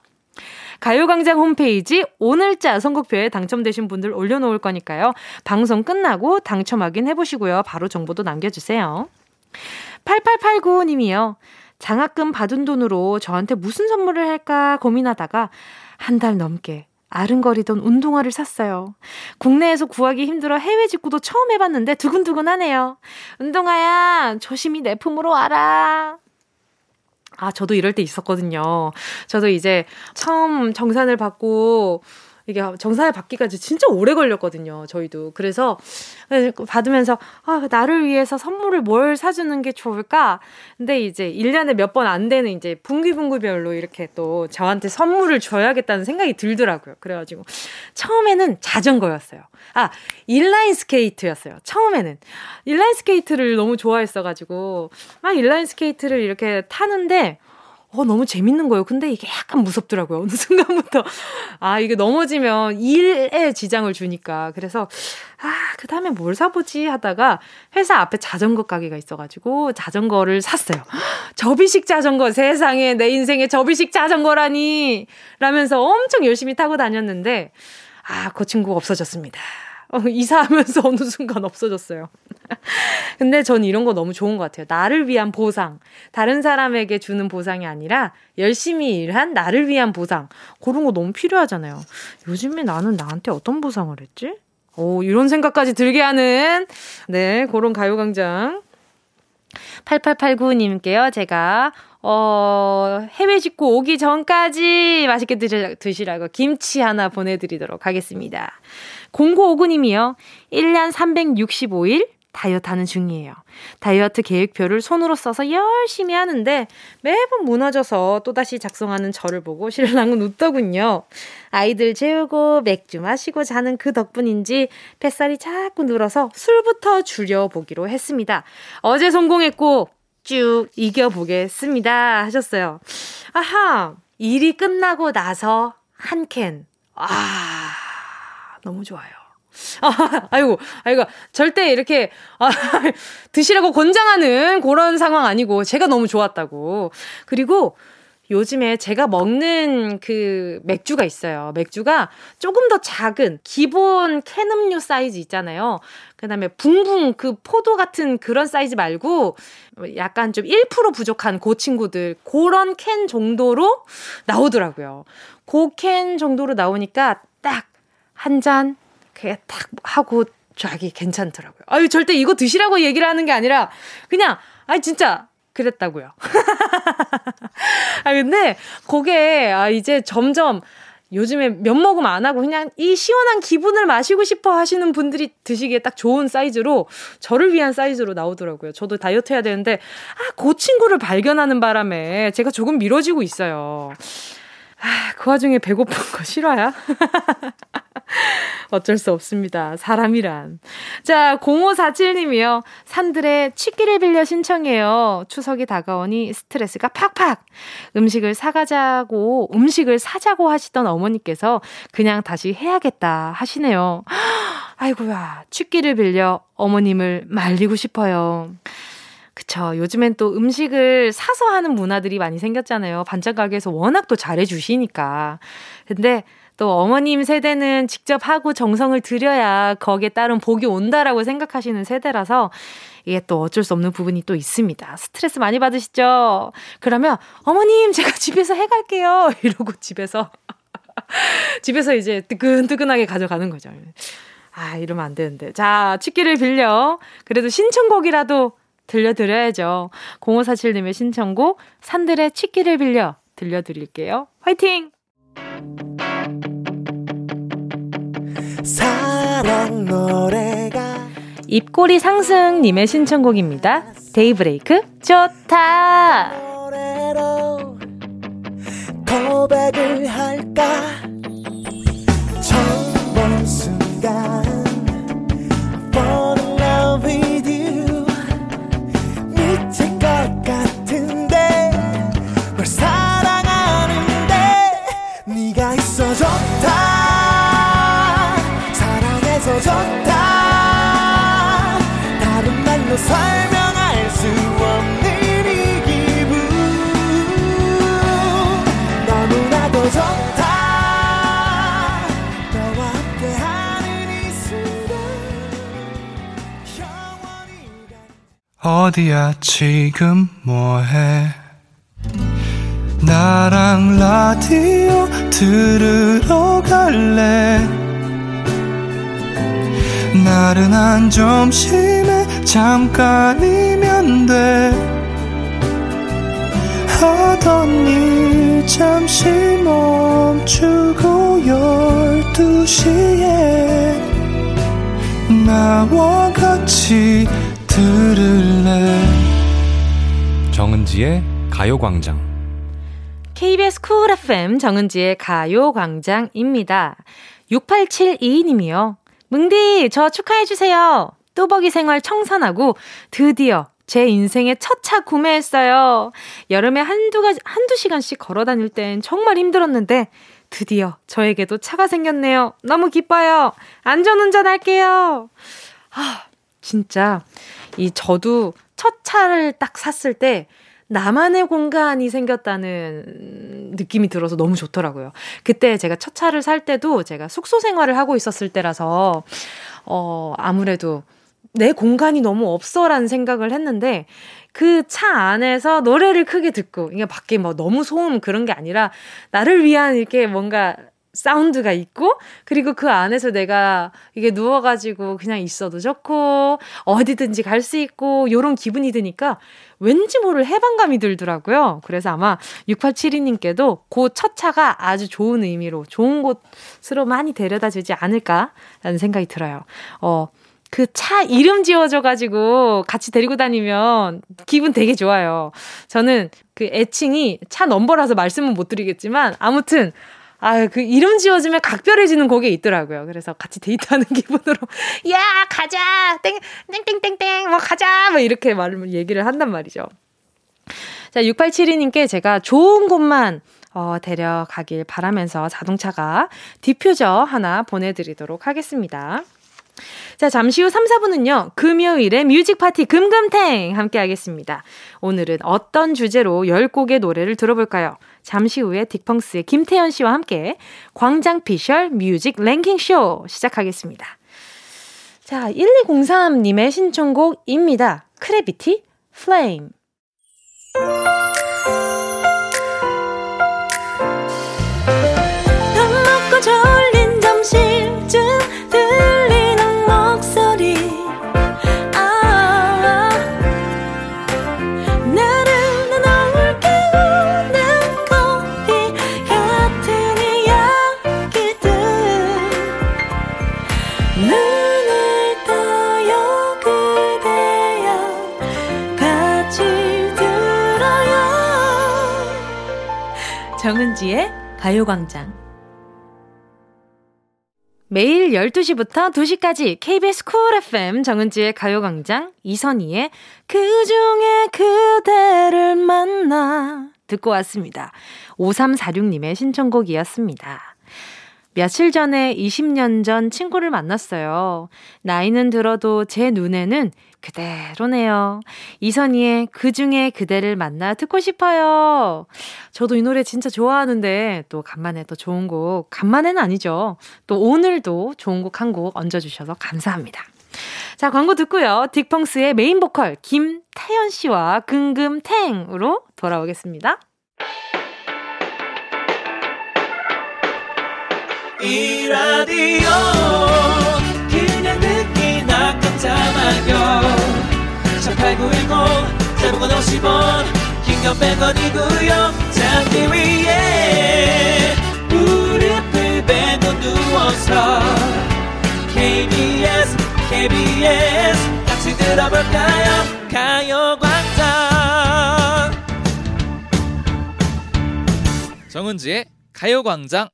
가요광장 홈페이지 오늘자 선곡표에 당첨되신 분들 올려놓을 거니까요. 방송 끝나고 당첨 확인해보시고요. 바로 정보도 남겨주세요. 팔팔팔구님이요. 장학금 받은 돈으로 저한테 무슨 선물을 할까 고민하다가 한 달 넘게 아른거리던 운동화를 샀어요. 국내에서 구하기 힘들어 해외 직구도 처음 해봤는데 두근두근하네요. 운동화야, 조심히 내 품으로 와라. 아, 저도 이럴 때 있었거든요. 저도 이제 처음 정산을 받고, 이게 정산을 받기까지 진짜 오래 걸렸거든요, 저희도. 그래서 받으면서, 아, 나를 위해서 선물을 뭘 사주는 게 좋을까? 근데 이제 일 년에 몇 번 안 되는 이제 분기분기별로 이렇게 또 저한테 선물을 줘야겠다는 생각이 들더라고요. 그래가지고 처음에는 자전거였어요. 아, 인라인 스케이트였어요. 처음에는. 인라인 스케이트를 너무 좋아했어가지고 막 인라인 스케이트를 이렇게 타는데 어, 너무 재밌는 거예요. 근데 이게 약간 무섭더라고요. 어느 순간부터. 아, 이게 넘어지면 일에 지장을 주니까. 그래서, 아, 그 다음에 뭘 사보지 하다가 회사 앞에 자전거 가게가 있어가지고 자전거를 샀어요. 접이식 자전거, 세상에 내 인생의 접이식 자전거라니! 라면서 엄청 열심히 타고 다녔는데, 아, 그 친구가 없어졌습니다. 어, 이사하면서 어느 순간 없어졌어요. 근데 전 이런 거 너무 좋은 것 같아요. 나를 위한 보상, 다른 사람에게 주는 보상이 아니라 열심히 일한 나를 위한 보상, 그런 거 너무 필요하잖아요. 요즘에 나는 나한테 어떤 보상을 했지? 오, 이런 생각까지 들게 하는, 네, 그런 가요광장. 팔팔팔구님께요, 제가 어, 해외 직구 오기 전까지 맛있게 드시라고 김치 하나 보내드리도록 하겠습니다. 공구오구님이요. 일 년 삼백육십오 일 다이어트하는 중이에요. 다이어트 계획표를 손으로 써서 열심히 하는데 매번 무너져서 또다시 작성하는 저를 보고 신랑은 웃더군요. 아이들 재우고 맥주 마시고 자는 그 덕분인지 뱃살이 자꾸 늘어서 술부터 줄여보기로 했습니다. 어제 성공했고 쭉 이겨보겠습니다 하셨어요. 아하, 일이 끝나고 나서 한 캔. 아, 너무 좋아요. 아, 아이고, 아이고, 절대 이렇게, 아, 드시라고 권장하는 그런 상황 아니고, 제가 너무 좋았다고. 그리고 요즘에 제가 먹는 그 맥주가 있어요. 맥주가 조금 더 작은, 기본 캔 음료 사이즈 있잖아요. 그 다음에 붕붕 그 포도 같은 그런 사이즈 말고, 약간 좀 일 퍼센트 부족한 그 친구들, 그런 캔 정도로 나오더라고요. 그 캔 정도로 나오니까 딱 한 잔, 그게 딱 하고 자기 괜찮더라고요. 아유, 절대 이거 드시라고 얘기를 하는 게 아니라 그냥, 아니 진짜 그랬다고요. 아, 근데 그게, 아, 이제 점점 요즘에 몇 모금 안 하고 그냥 이 시원한 기분을 마시고 싶어 하시는 분들이 드시기에 딱 좋은 사이즈로, 저를 위한 사이즈로 나오더라고요. 저도 다이어트 해야 되는데, 아, 그 친구를 발견하는 바람에 제가 조금 미뤄지고 있어요. 아, 그 와중에 배고픈 거 싫어야? 어쩔 수 없습니다. 사람이란. 자, 공오사칠님이요. 산들의 취기를 빌려 신청해요. 추석이 다가오니 스트레스가 팍팍. 음식을 사가자고, 음식을 사자고 하시던 어머니께서 그냥 다시 해야겠다 하시네요. 아이고야, 취기를 빌려 어머님을 말리고 싶어요. 그쵸. 요즘엔 또 음식을 사서 하는 문화들이 많이 생겼잖아요. 반찬 가게에서 워낙 또 잘해주시니까. 근데 또 어머님 세대는 직접 하고 정성을 들여야 거기에 따른 복이 온다라고 생각하시는 세대라서 이게 또 어쩔 수 없는 부분이 또 있습니다. 스트레스 많이 받으시죠? 그러면 어머님, 제가 집에서 해갈게요. 이러고 집에서 집에서 이제 뜨끈뜨끈하게 가져가는 거죠. 아, 이러면 안 되는데. 자, 취기를 빌려. 그래도 신청곡이라도 들려드려야죠. 공오사칠님의 신청곡 산들의 취기를 빌려 들려드릴게요. 화이팅! 사랑 노래가 입꼬리 상승님의 신청곡입니다. 데이브레이크 좋다. 노래로 고백을 할까? 처음 보는 순간 좋다. 다른 말로 설명할 수 없는 이 기분 너무나도 좋다. 어디야 지금 뭐해 나랑 라디오 들으러 갈래 나른한 점심에 잠깐이면 돼 하던 일 잠시 멈추고 열두 시에 나와 같이 들을래. 정은지의 가요광장. 케이비에스 쿨 에프엠 정은지의 가요광장입니다. 육팔칠이이님이요. 뭉디 저 축하해주세요. 뚜벅이 생활 청산하고 드디어 제 인생의 첫 차 구매했어요. 여름에 한두, 한두 시간씩 걸어 다닐 땐 정말 힘들었는데 드디어 저에게도 차가 생겼네요. 너무 기뻐요. 안전운전 할게요. 아, 진짜 이 저도 첫 차를 딱 샀을 때 나만의 공간이 생겼다는 느낌이 들어서 너무 좋더라고요. 그때 제가 첫 차를 살 때도 제가 숙소 생활을 하고 있었을 때라서 어, 아무래도 내 공간이 너무 없어라는 생각을 했는데 그 차 안에서 노래를 크게 듣고 이게 밖에 뭐 너무 소음 그런 게 아니라 나를 위한 이렇게 뭔가 사운드가 있고 그리고 그 안에서 내가 이게 누워가지고 그냥 있어도 좋고 어디든지 갈 수 있고 이런 기분이 드니까 왠지 모를 해방감이 들더라고요. 그래서 아마 육팔칠이님께도 그 첫 차가 아주 좋은 의미로 좋은 곳으로 많이 데려다주지 않을까라는 생각이 들어요. 어. 그 차 이름 지어줘가지고 같이 데리고 다니면 기분 되게 좋아요. 저는 그 애칭이 차 넘버라서 말씀은 못 드리겠지만 아무튼 아, 그 이름 지어주면 각별해지는 곡이 있더라고요. 그래서 같이 데이트하는 기분으로 야 가자 땡 땡땡땡땡 뭐 가자 뭐 이렇게 말을 얘기를 한단 말이죠. 자 육팔칠이님께 제가 좋은 곳만 어, 데려가길 바라면서 자동차가 디퓨저 하나 보내드리도록 하겠습니다. 자, 잠시 후 삼, 사 부는요. 금요일에 뮤직파티 금금탱 함께 하겠습니다. 오늘은 어떤 주제로 열 곡의 노래를 들어볼까요? 잠시 후에 딕펑스의 김태현 씨와 함께 광장피셜 뮤직 랭킹쇼 시작하겠습니다. 자, 일이공삼님의 신청곡입니다. 크래비티 플레임. 밥 먹고 졸린 점심쯤 정은지의 가요광장. 매일 열두 시부터 두 시까지 케이비에스 쿨 에프엠 정은지의 가요광장 이선희의 그중에 그대를 만나 듣고 왔습니다. 오삼사육님의 신청곡이었습니다. 며칠 전에 이십 년 전 친구를 만났어요. 나이는 들어도 제 눈에는 그대로네요. 이선희의 그중에 그대를 만나 듣고 싶어요. 저도 이 노래 진짜 좋아하는데 또 간만에 또 좋은 곡, 간만에는 아니죠. 또 오늘도 좋은 곡 한 곡 얹어주셔서 감사합니다. 자, 광고 듣고요. 딕펑스의 메인 보컬 김태현 씨와 금금탱으로 돌아오겠습니다. 이 라디오 그냥 듣기나 깜짝마요 일팔구일공 대목원 오십 원 긴건 백 원이고요 잠기 위에 무릎을 베고 누워서 케이비에스 케이비에스 같이 들어볼까요 가요광장 정은지의 가요광장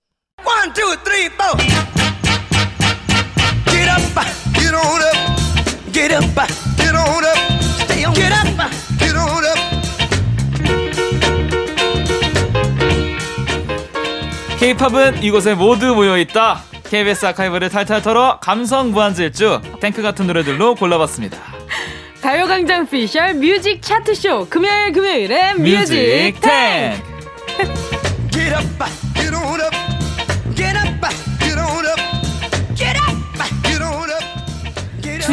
One, two, three, four. Get up, get on up. Get up, get on up. Stay on. Get up, get on up. K-팝은 이곳에 모두 모여 있다. 케이비에스 아카이브를 탈탈 털어 감성 무한질주 탱크 같은 노래들로 골라봤습니다. 가요광장 피셜 뮤직 차트쇼 금요일 금요일에 뮤직 탱크. Get up, get on up.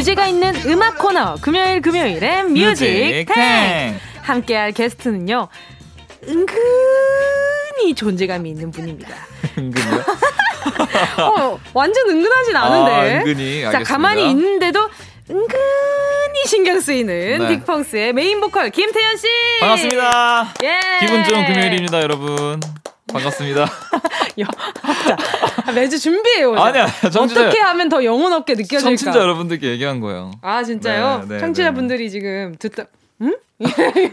주제가 있는 음악 코너 금요일 금요일엔 뮤직 탱. 함께할 게스트는요, 은근히 존재감이 있는 분입니다. 은근히요? 어, 완전 은근하진 않은데. 아, 은근히. 알겠습니다. 자, 가만히 있는데도 은근히 신경 쓰이는 네. 빅펑스의 메인 보컬 김태현 씨. 반갑습니다. 예. 기분 좋은 금요일입니다, 여러분. 반갑습니다. 여, 자, 매주 준비해요. 아니야. 청취자, 어떻게 하면 더 영혼 없게 느껴질까? 청취자 여러분들께 얘기한 거예요. 아, 진짜요? 네, 네, 청취자분들이 네. 지금 듣다. 응?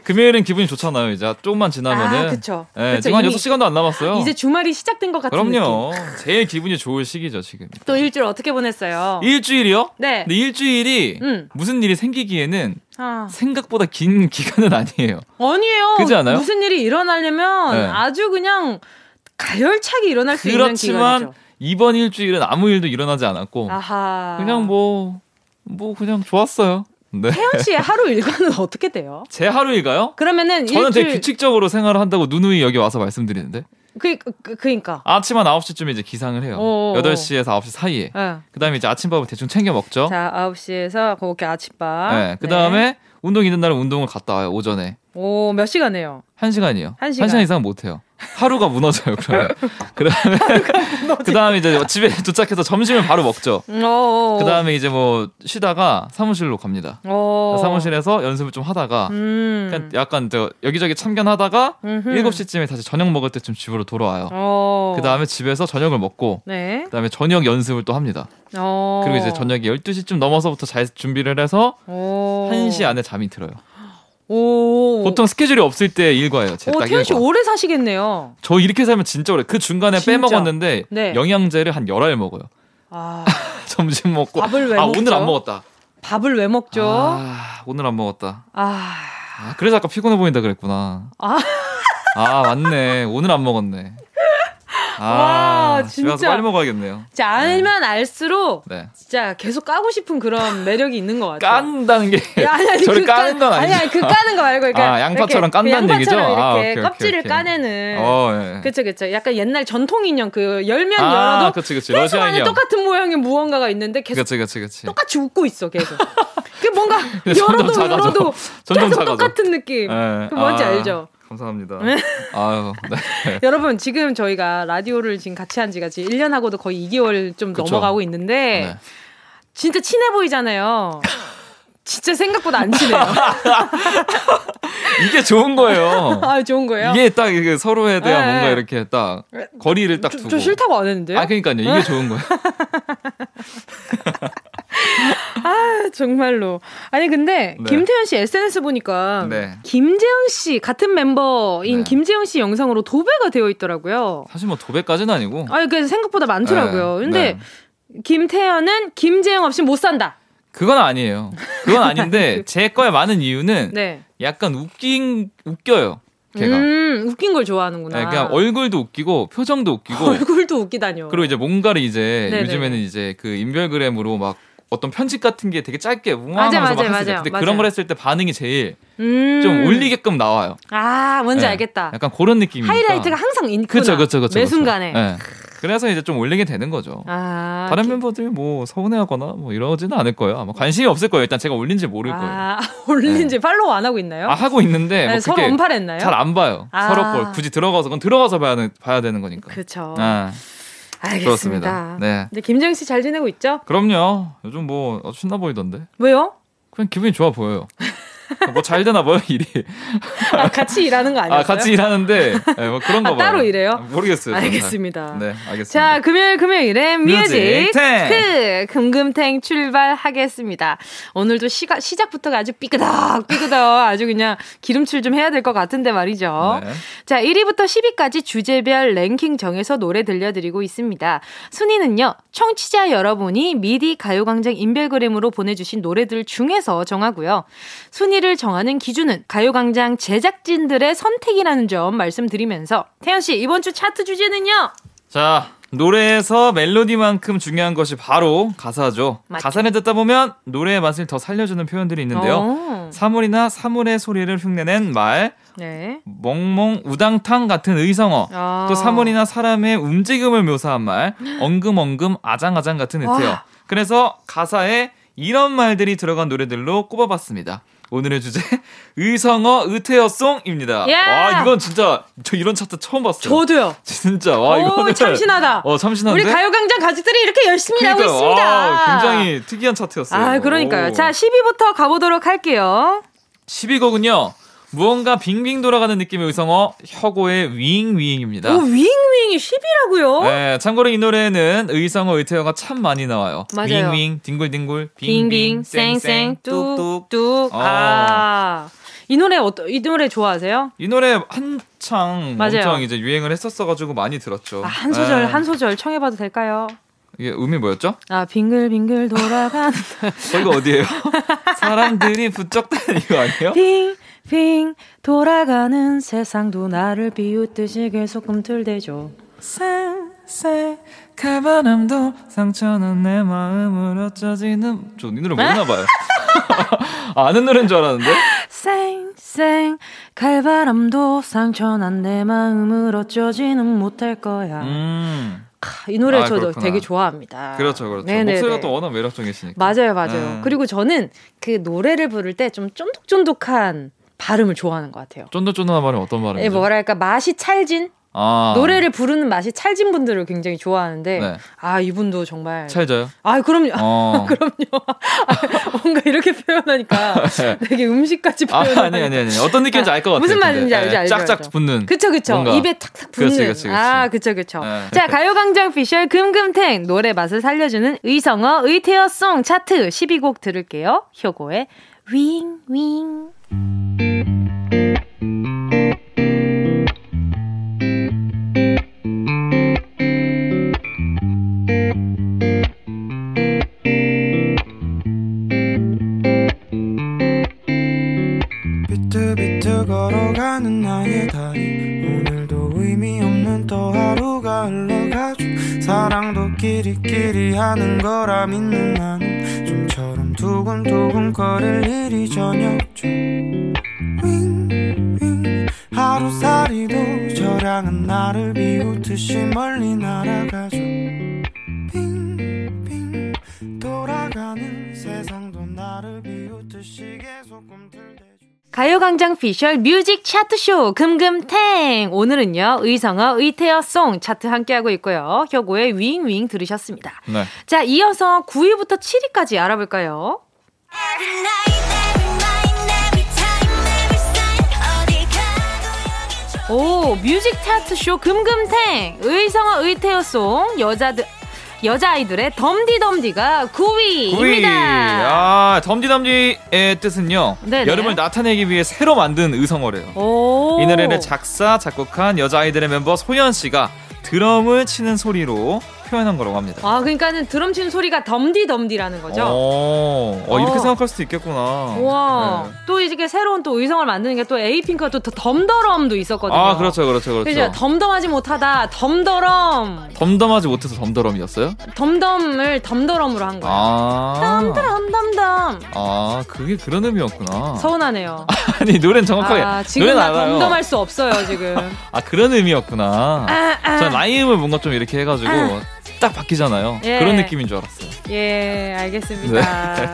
금요일은 기분이 좋잖아요. 이제 조금만 지나면은. 아, 그쵸. 네, 그쵸. 지금 한 여섯 시간도 안 남았어요. 이제 주말이 시작된 것 같은 그럼요. 느낌. 그럼요. 제일 기분이 좋을 시기죠, 지금. 또 일주일 어떻게 보냈어요? 일주일이요? 네. 근데 일주일이 음. 무슨 일이 생기기에는 아. 생각보다 긴 기간은 아니에요. 아니에요. 그렇지 않아요? 무슨 일이 일어나려면 네. 아주 그냥 가열차게 일어날 수 있는 기간이죠. 그렇지만 이번 일주일은 아무 일도 일어나지 않았고 아하. 그냥 뭐, 뭐 그냥 좋았어요. 네. 태연 씨의 하루 일과는 어떻게 돼요? 제 하루 일과요? 그러면은 저는 일주일... 되게 규칙적으로 생활을 한다고 누누이 여기 와서 말씀드리는데. 그, 그, 그니까. 아침 한 아홉 시쯤에 이제 기상을 해요. 오오오. 여덟 시에서 아홉 시 사이에. 네. 그 다음에 이제 아침밥을 대충 챙겨 먹죠. 자, 아홉 시에서 그렇게 아침밥. 네. 그 다음에 네. 운동 있는 날은 운동을 갔다 와요, 오전에. 오, 몇 시간 해요? 한 시간이요. 한 시간. 한 시간 이상 못 해요. 하루가 무너져요, 그러면. 그 다음에, 그 다음에 이제 집에 도착해서 점심을 바로 먹죠. 그 다음에 이제 뭐 쉬다가 사무실로 갑니다. 사무실에서 연습을 좀 하다가, 음. 그냥 약간 저 여기저기 참견하다가, 음흠. 일곱 시쯤에 다시 저녁 먹을 때쯤 집으로 돌아와요. 그 다음에 집에서 저녁을 먹고, 네. 그 다음에 저녁 연습을 또 합니다. 그리고 이제 저녁이 열두 시쯤 넘어서부터 잘 준비를 해서, 한 시 안에 잠이 들어요. 오. 보통 스케줄이 없을 때 일과예요. 제 딱 일과. 태현 씨 오래 사시겠네요. 저 이렇게 살면 진짜 오래. 그 중간에 진짜? 빼먹었는데 네. 영양제를 한 열알 먹어요. 아. 점심 먹고. 밥을 왜 아, 먹죠? 오늘 안 먹었다. 밥을 왜 먹죠? 아, 오늘 안 먹었다. 아. 아, 그래서 아까 피곤해 보인다 그랬구나. 아. 아, 맞네. 오늘 안 먹었네. 아, 와, 진짜. 집에서 빨리 먹어야겠네요. 자, 알면 네. 알수록 네. 진짜 계속 까고 싶은 그런 매력이 있는 것 같아요. 깐다는 게. 아니, 아니, 저를 그 까는 건 아니죠. 아니, 아니, 그 까는 거 말고. 그러니까 아, 양파처럼 깐다는 그 얘기죠? 양파처럼 이렇게 아, 오케이, 오케이, 껍질을 오케이. 까내는. 어, 예. 그쵸, 그쵸. 약간 옛날 전통 인형 그 열면 아, 열어도. 그치, 그치. 러시아 인형. 똑같은 모양의 무언가가 있는데 계속. 그치, 그치, 그치. 똑같이 웃고 있어, 계속. 그 뭔가 열어도 작아져. 열어도 점점 계속 작아져. 똑같은 느낌. 예. 그 뭔지 아. 알죠? 감사합니다. 아유, 네. 여러분 지금 저희가 라디오를 지금 같이 한 지가 지금 일 년하고도 거의 이 개월 좀 그쵸? 넘어가고 있는데 네. 진짜 친해 보이잖아요. 진짜 생각보다 안 친해요. 이게 좋은 거예요. 아, 좋은 거예요? 이게 딱 이게 서로에 대한 네. 뭔가 이렇게 딱 거리를 딱 두고. 저, 저 싫다고 안 했는데요? 아, 그러니까요. 이게 좋은 거예요. 아, 정말로. 아니 근데 네. 김태현 씨 에스엔에스 보니까 네. 김재영 씨 같은 멤버인 네. 김재영 씨 영상으로 도배가 되어 있더라고요. 사실 뭐 도배까지는 아니고. 아, 아니, 그래서 생각보다 많더라고요. 네. 근데 네. 김태현은 김재영 없이 못 산다. 그건 아니에요. 그건 아닌데 제 거에 많은 이유는 네. 약간 웃긴 웃겨요. 걔가. 음, 웃긴 걸 좋아하는구나. 네, 그냥 얼굴도 웃기고 표정도 웃기고. 얼굴도 웃기다뇨. 그리고 이제 뭔가를 이제 네네. 요즘에는 이제 그 인별그램으로 막 어떤 편집 같은 게 되게 짧게 웅황하면서 막 했을 맞아요, 때 근데 맞아요. 그런 걸 했을 때 반응이 제일 음~ 좀 올리게끔 나와요. 아, 뭔지 네. 알겠다. 약간 그런 느낌이니까 하이라이트가 항상 있구나. 그렇죠, 그렇죠, 그렇죠. 매 순간에. 네. 그래서 이제 좀 올리게 되는 거죠. 아, 다른 기... 멤버들이 뭐 서운해하거나 뭐 이러지는 않을 거예요. 아마 관심이 없을 거예요. 일단 제가 올린지 모를 거예요. 아, 올린지 네. 팔로우 안 하고 있나요? 아, 하고 있는데 네, 뭐 서로 언팔했나요? 잘 안 봐요. 아~ 서로 걸 굳이 들어가서 그건 들어가서 봐야, 봐야 되는 거니까. 그렇죠. 네. 알겠습니다. 네. 근데 김재영 씨 잘 지내고 있죠? 그럼요. 요즘 뭐 아주 신나 보이던데. 왜요? 그냥 기분이 좋아 보여요. 뭐 잘 되나 봐요, 일이. 아, 같이 일하는 거 아니었어요? 아, 같이 일하는데 네, 뭐 그런 거 아, 봐요. 따로 일해요? 모르겠어요. 알겠습니다. 네, 알겠습니다. 자, 금요일 금요일에 뮤직 탱 금금탱 출발하겠습니다. 오늘도 시가, 시작부터가 아주 삐그덕 삐그덕 아주 그냥 기름칠 좀 해야 될 것 같은데 말이죠. 네. 자, 일 위부터 십 위까지 주제별 랭킹 정해서 노래 들려드리고 있습니다. 순위는요, 청취자 여러분이 미디 가요광장 인별그램으로 보내주신 노래들 중에서 정하고요. 순위 를 정하는 기준은 가요광장 제작진들의 선택이라는 점 말씀드리면서 태현 씨 이번 주 차트 주제는요. 자, 노래에서 멜로디만큼 중요한 것이 바로 가사죠. 맞죠? 가사를 듣다 보면 노래의 맛을 더 살려주는 표현들이 있는데요. 오. 사물이나 사물의 소리를 흉내낸 말, 네. 멍멍 우당탕 같은 의성어, 아. 또 사물이나 사람의 움직임을 묘사한 말, 엉금엉금 아장아장 같은 으태요. 그래서 가사에 이런 말들이 들어간 노래들로 꼽아봤습니다. 오늘의 주제 의성어 의태어송입니다. 예! 와 이건 진짜 저 이런 차트 처음 봤어요. 저도요. 진짜 와 이거 참신하다. 어 참신한데. 우리 가요광장 가족들이 이렇게 열심히 그러니까, 하고 있습니다. 와, 굉장히 특이한 차트였어요. 아 그러니까요. 오. 자 십 위부터 가보도록 할게요. 십 위곡은요. 무언가 빙빙 돌아가는 느낌의 의성어 혁오의 윙윙입니다. 오, 윙윙이 십이라고요? 네, 참고로 이 노래에는 의성어 의태어가 참 많이 나와요. 맞아요. 윙윙, 딩굴딩굴, 빙빙, 쌩쌩, 뚝뚝뚝. 아, 이 노래 어떠, 이 노래 좋아하세요? 이 노래 한창 맞아요. 엄청 이제 유행을 했었어가지고 많이 들었죠. 아, 한 소절 네. 한 소절 청해봐도 될까요? 이게 음이 뭐였죠? 아 빙글빙글 돌아가는. 저희가 어디예요? 사람들이 부쩍 다니는 이거 아니에요? 빙 빙 돌아가는 세상도 나를 비웃듯이 계속 꿈틀대죠. 쌩쌩 가바람도 상처는 내 마음을 어쩌지는. 저 이 노래 모르나봐요. 아는 노래인 줄 알았는데. 쌩쌩 갈바람도 상처난 내 마음을 어쩌지는 못할 거야. 음. 하, 이 노래 아, 저도 그렇구나. 되게 좋아합니다. 그렇죠, 그렇죠. 네네네. 목소리가 또 워낙 매력적이시니까. 맞아요, 맞아요. 네. 그리고 저는 그 노래를 부를 때 좀 쫀득쫀득한 발음을 좋아하는 것 같아요. 쫀득쫀득한 발음 어떤 발음이죠? 뭐랄까 맛이 찰진. 아. 노래를 부르는 맛이 찰진 분들을 굉장히 좋아하는데 네. 아 이분도 정말 찰져요? 아 그럼요. 어. 그럼요. 아, 뭔가 이렇게 표현하니까 네. 되게 음식같이 표현하니까. 아, 아니 아니 아니 어떤 느낌인지 알 것 같아요. 무슨 말인지 알죠, 알죠. 짝짝 붙는. 그쵸 그쵸. 뭔가. 입에 탁탁 붙는. 그치, 그치, 그치. 아 그쵸 그쵸. 네. 자 가요광장 피셜 금금탱 노래 맛을 살려주는 의성어 의태어송 차트 십이 곡 들을게요. 효고의 윙윙. 걸어가는 나의 다리 오늘도 의미 없는 또 하루가 흘러가죠. 사랑도 끼리끼리 하는 거라 믿는 나는 좀처럼 두근두근 거릴 일이 전혀 없죠. 윙윙 하루살이도 저랑은 나를 비웃듯이 멀리 날아가죠. 빙빙 돌아가는 세상도 나를 비웃듯이 계속 꿈틀대. 가요광장 피셜 뮤직 차트쇼 금금탱 오늘은요 의성어 의태어송 차트 함께하고 있고요. 혁오의 윙윙 들으셨습니다. 네. 자 이어서 구 위부터 칠 위까지 알아볼까요? Every night, every night, every time, every sign, 오 뮤직 차트쇼 금금탱 의성어 의태어송 여자들 여자아이들의 덤디덤디가 구 위입니다. 구 위. 아, 덤디덤디의 뜻은요. 네네. 여름을 나타내기 위해 새로 만든 의성어래요. 오. 이 노래를 작사, 작곡한 여자아이들의 멤버 소연씨가 드럼을 치는 소리로 표현한 거라고 합니다. 아, 그러니까는 드럼 치는 소리가 덤디덤디라는 거죠? 오. 어, 이렇게 오. 생각할 수도 있겠구나. 와. 네. 또 이렇게 새로운 또 의성을 만드는 게 또 에이핑크가 또 덤더럼도 있었거든요. 아, 그렇죠, 그렇죠, 그렇죠. 그죠? 덤덤하지 못하다, 덤더럼. 덤덤하지 못해서 덤더럼이었어요? 덤덤을 덤더럼으로 한 거예요. 아. 덤더럼, 덤덤. 아, 그게 그런 의미였구나. 서운하네요. 아니, 노래는 정확하게. 아, 지금 나 덤덤할 수 없어요, 지금. 아, 그런 의미였구나. 아, 아. 전 라임을 뭔가 좀 이렇게 해가지고. 아. 딱 바뀌잖아요. 예. 그런 느낌인 줄 알았어요. 예, 알겠습니다. 네.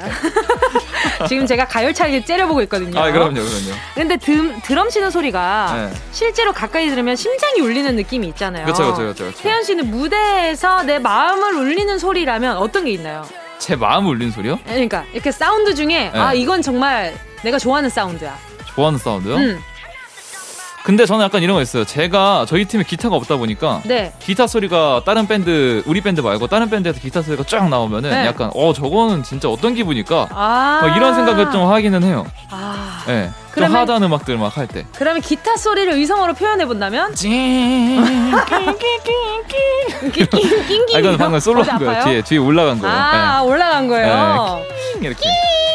지금 제가 가열차게 째려보고 있거든요. 아, 그럼요, 그럼요. 근데 드, 드럼 치는 소리가 네. 실제로 가까이 들으면 심장이 울리는 느낌이 있잖아요. 그렇죠, 그렇죠, 그렇죠. 태연 씨는 무대에서 내 마음을 울리는 소리라면 어떤 게 있나요? 제 마음을 울리는 소리요? 그러니까 이렇게 사운드 중에 네. 아 이건 정말 내가 좋아하는 사운드야. 좋아하는 사운드요? 음. 근데 저는 약간 이런 거 있어요. 제가 저희 팀에 기타가 없다 보니까 네. 기타 소리가 다른 밴드 우리 밴드 말고 다른 밴드에서 기타 소리가 쫙 나오면은 네. 약간 어 저거는 진짜 어떤 기분일까? 아~ 이런 생각을 좀 하기는 해요. 아~ 네. 좀 하드한 음악들 막 할 때. 그러면 기타 소리를 의성어로 표현해 본다면? 아, 이건 방금 솔로한 거예요. 뒤에 뒤에 올라간 거예요. 아 네. 올라간 거예요. 네. 이렇게.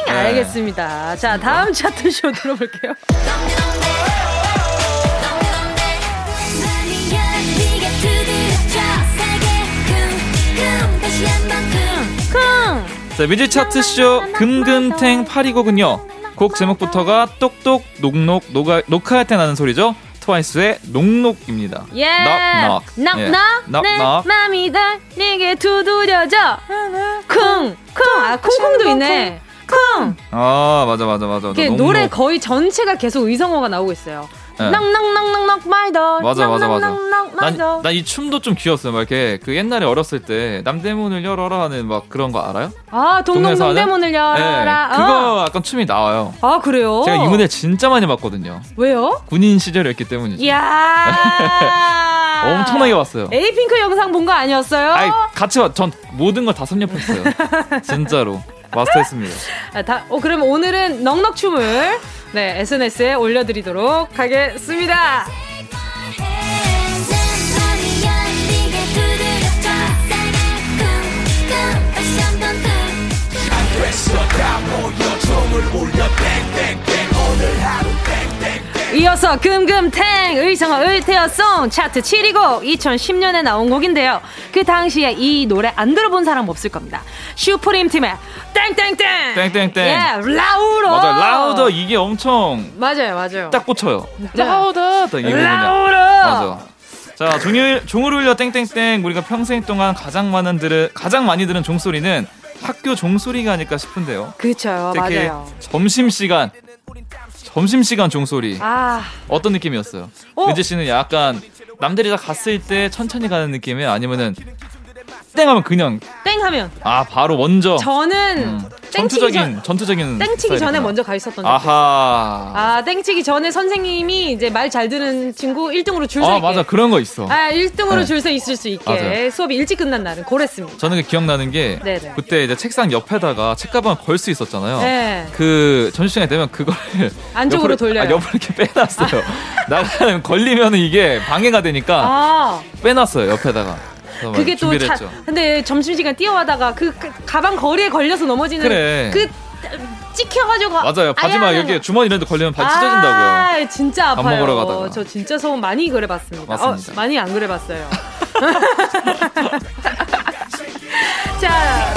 네. 알겠습니다. 자 다음 차트쇼 들어볼게요. 자, 뮤직 차트쇼 금금탱 팔 위곡은요 곡 제목부터가 똑똑 녹녹 녹아, 녹화할 때 나는 소리죠. 트와이스의 녹녹입니다. 예. 넉넉 넉넉 내 맘이 다 네게 두드려져 쿵쿵. 아, 콩콩도 있네. 콩. 아, 맞아, 맞아, 맞아. 노래 거의 전체가 계속 의성어가 나오고 있어요. 낭낭낭낭낭 마이더. 맞아, 맞아, 맞아. 난 난 이 춤도 좀 귀여웠어요. 막 이렇게 그 옛날에 어렸을 때 남대문을 열어라 하는 막 그런 거 알아요? 아, 동동 동대문을 열어라. 네, 그거 어. 약간 춤이 나와요. 아, 그래요? 제가 이 무대 진짜 많이 봤거든요. 왜요? 군인 시절이었기 때문이죠. 이야. 엄청나게 봤어요. 에이핑크 영상 본 거 아니었어요? 아니, 같이 봤. 전 모든 걸 다 섭렵했어요. 진짜로. 마스터했습니다. 아, 다, 어, 그럼 오늘은 넉넉춤을 네, 에스엔에스에 올려드리도록 하겠습니다. 이어서 금금탱 의성어 을태어송 차트 칠 위곡 이천십 년에 나온 곡인데요. 그 당시에 이 노래 안 들어본 사람 없을 겁니다. 슈프림팀의 땡땡땡 땡땡땡 예, 라우더. 맞아, 라우더. 이게 엄청 맞아요, 맞아요. 딱 꽂혀요. 라우더 라우더. 자, 종일, 종을 울려 땡땡땡. 우리가 평생 동안 가장 많은 들은 가장 많이 들은 종소리는 학교 종소리가 아닐까 싶은데요. 그렇죠, 맞아요. 점심 시간. 점심시간 종소리. 아... 어떤 느낌이었어요? 어? 은지씨는 약간 남들이 다 갔을 때 천천히 가는 느낌이에요? 아니면은 땡하면 그냥 땡하면 아 바로 먼저? 저는 음, 전투적인 전, 전투적인 땡치기 스타일이구나. 전에 먼저 가 있었던 적이 있어요. 아 땡치기 전에 선생님이 이제 말 잘 듣는 친구 일 등으로 줄 서 아, 있게. 맞아, 그런 거 있어. 아 일 등으로 네. 줄 서 있을 수 있게. 맞아요. 수업이 일찍 끝난 날은 그랬습니다. 저는 기억나는 게 네네. 그때 이제 책상 옆에다가 책가방을 걸 수 있었잖아요. 네. 그 점심시간이 되면 그걸 안쪽으로 옆으로, 돌려요. 아, 옆으로 이렇게 빼놨어요. 아. 나가면 걸리면 이게 방해가 되니까 아. 빼놨어요 옆에다가. 그게 또 자, 근데 점심시간 뛰어가다가 그, 그 가방 거리에 걸려서 넘어지는 그래. 그 찍혀가지고 맞아요. 바지마 여기 주머니 이런 데 걸리면 발 찢어진다고요. 아, 진짜 아파요. 밥 먹으러 가다가. 저 진짜 소원 많이 그려봤습니다. 어, 많이 안 그려봤어요. 자.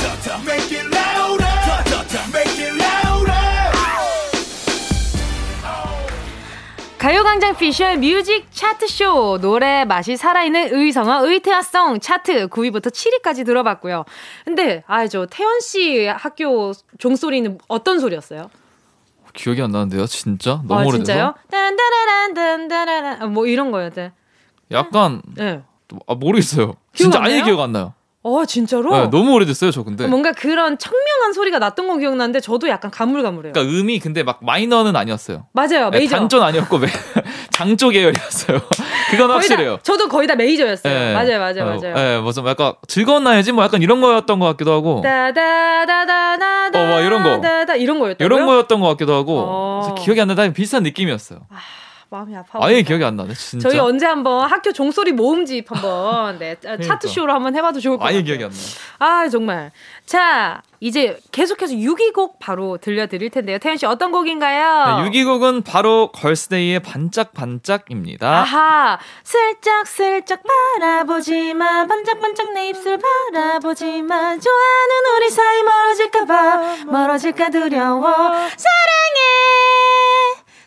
가요광장 피셜 뮤직 차트쇼 노래 맛이 살아있는 의성어 의태화성 차트 구 위부터 칠 위까지 들어봤고요. 근데 아, 저 태연씨 학교 종소리는 어떤 소리였어요? 기억이 안 나는데요. 진짜? 너무 아, 오래돼서? 진짜요? 딴따라란 뭐 이런 거였대. 약간 네. 아, 모르겠어요. 진짜 아예 기억 안 나요. 어, 진짜로? 네, 너무 오래됐어요, 저 근데. 뭔가 그런 청명한 소리가 났던 건 기억나는데 저도 약간 가물가물해요. 그러니까 음이 근데 막 마이너는 아니었어요. 맞아요, 메이저. 네, 단조는 아니었고 장조 계열이었어요. 그건 확실해요. 다, 저도 거의 다 메이저였어요. 네. 맞아요, 맞아요, 어, 맞아요. 네, 뭐 좀 약간 즐거웠나야지 뭐 약간 이런 거였던 것 같기도 하고. 다다다다다다. 어, 막 이런 거. 다다 이런 거였던. 이런 거였던 것 같기도 하고. 어. 기억이 안 나다. 비슷한 느낌이었어요. 아. 마음이 아파. 아예 기억이 안 나네, 진짜. 저희 언제 한번 학교 종소리 모음집 한번 네, 그러니까. 차트쇼로 한번 해봐도 좋을 것 아예 같아요. 아예 기억이 안 나. 아, 정말. 자, 이제 계속해서 육 위 곡 바로 들려드릴 텐데요. 태현 씨, 어떤 곡인가요? 네, 육 위 곡은 바로 걸스데이의 반짝반짝입니다. 아하. 슬쩍슬쩍 바라보지마 반짝반짝 내 입술 바라보지마 좋아하는 우리 사이 멀어질까봐 멀어질까 두려워 사랑해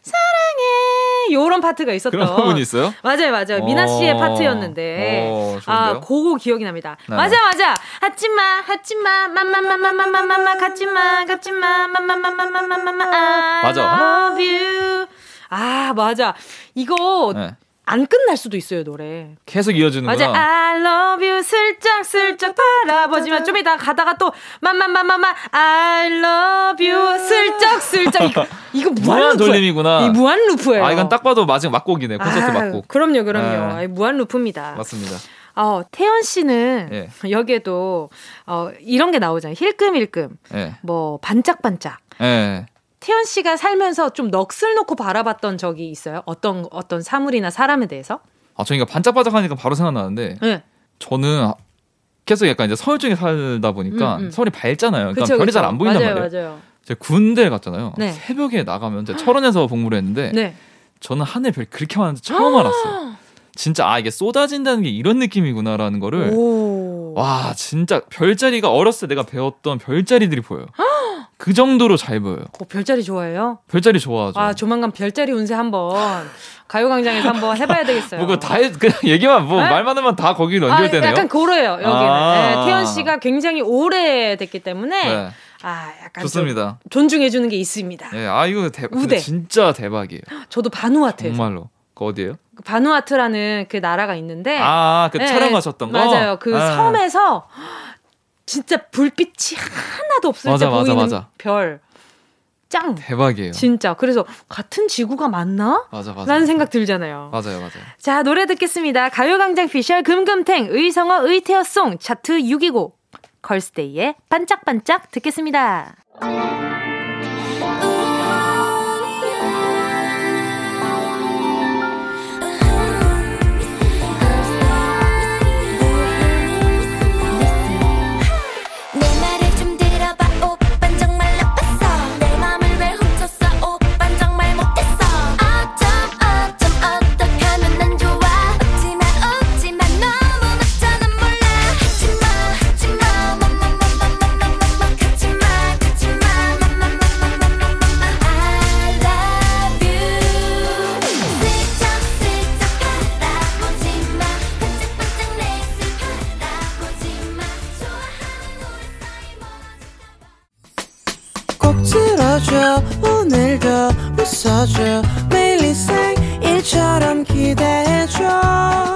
사랑해 요런 파트가 있었던. 그런 부분이 있어요? 맞아요, 맞아요. 미나 씨의 파트였는데 오, 아 그거 기억이 납니다. 네. 맞아, 맞아. 하지마, 하지마, 마마마마마마마, 가지마, 가지마, 마마마마마마마. 맞아. I love you. 아 맞아. 이거 네. 안 끝날 수도 있어요, 노래. 계속 이어지는 거야. 맞아. I love you. 슬쩍슬쩍 바라보지만 좀 이따 가다가 또 맘맘맘맘맘 I love you. 슬쩍슬쩍 이거, 이거 무한, 무한 돌림이구나. 이 무한 루프예요. 아, 이건 딱 봐도 마지막 막곡이네. 콘서트 아, 막곡. 그럼요, 그럼요. 네. 무한 루프입니다. 맞습니다. 어, 태연 씨는 예. 여기에도 어, 이런 게 나오잖아요. 힐끔힐끔. 예. 뭐 반짝반짝. 예. 태연 씨가 살면서 좀 넋을 놓고 바라봤던 적이 있어요? 어떤 어떤 사물이나 사람에 대해서? 아, 저희가 반짝반짝하니까 바로 생각나는데, 네. 저는 계속 약간 이제 서울 중에 살다 보니까 음, 음. 서울이 밝잖아요. 그러니까 그쵸, 별이 잘 안 보인단 맞아요, 말이에요. 맞아요. 제가 군대를 갔잖아요. 네. 새벽에 나가면 제가 철원에서 복무를 했는데, 네. 저는 하늘 별이 그렇게 많은지 처음 아~ 알았어요. 진짜 아 이게 쏟아진다는 게 이런 느낌이구나라는 거를. 오. 와 진짜 별자리가 어렸을 때 내가 배웠던 별자리들이 보여요. 그 정도로 잘 보여요. 어, 별자리 좋아해요? 별자리 좋아하죠. 아, 조만간 별자리 운세 한번 가요광장에서 한번 해봐야 되겠어요. 뭐, 다, 그냥 얘기만, 뭐, 네? 말만 하면 다 거기 연결되네요. 아, 약간 고래요, 여기는. 아~ 네, 태연 씨가 굉장히 오래됐기 때문에. 네. 아, 약간 좋습니다. 존중해주는 게 있습니다. 네, 아이유 대박. 우대. 진짜 대박이에요. 저도 바누아트에서. 정말로. 그 어디예요? 바누아트라는 그 나라가 있는데. 아, 그 네, 촬영하셨던 거? 맞아요. 그 아. 섬에서 진짜 불빛이 하나도 없을 맞아, 때 맞아, 보이는 맞아. 별. 짱! 대박이에요. 진짜. 그래서 같은 지구가 맞나? 맞아, 맞아. 라는 생각 들잖아요. 맞아요, 맞아요. 자, 노래 듣겠습니다. 가요광장 피셜 금금탱 의성어 의태어송 차트 육 위고 걸스데이의 반짝반짝 듣겠습니다. 오늘도 웃어줘 매일 인생 일처럼 기대해줘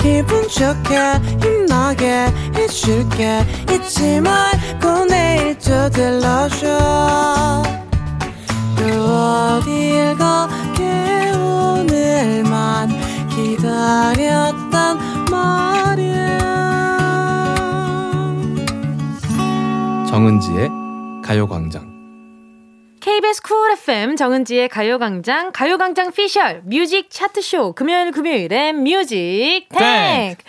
기분 좋게 힘나게 해줄게 잊지 말고 내일 또 들러줘 또 어딜 가게 오늘만 기다렸단 말이야 정은지의 가요광장 케이비에스 쿨 에프엠 정은지의 가요광장 가요광장 피셜 뮤직 차트쇼 금요일 금요일엔 뮤직 탱크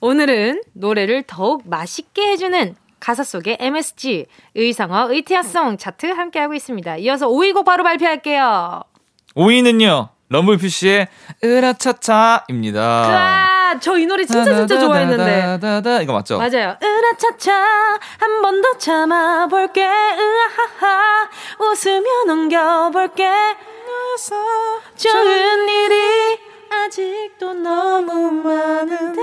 오늘은 노래를 더욱 맛있게 해주는 가사 속의 엠에스지 의성어 의태어송 차트 함께하고 있습니다. 이어서 오 위 곡 바로 발표할게요. 오 위는요 럼블피쉬의 으라차차입니다. 아, 저 이 노래 진짜 진짜 좋아했는데. 이거 맞죠? 맞아요. 으라차차 한 번 더 참아볼게 으하하 웃으며 넘겨볼게 좋은 일이 아직도 너무 많은데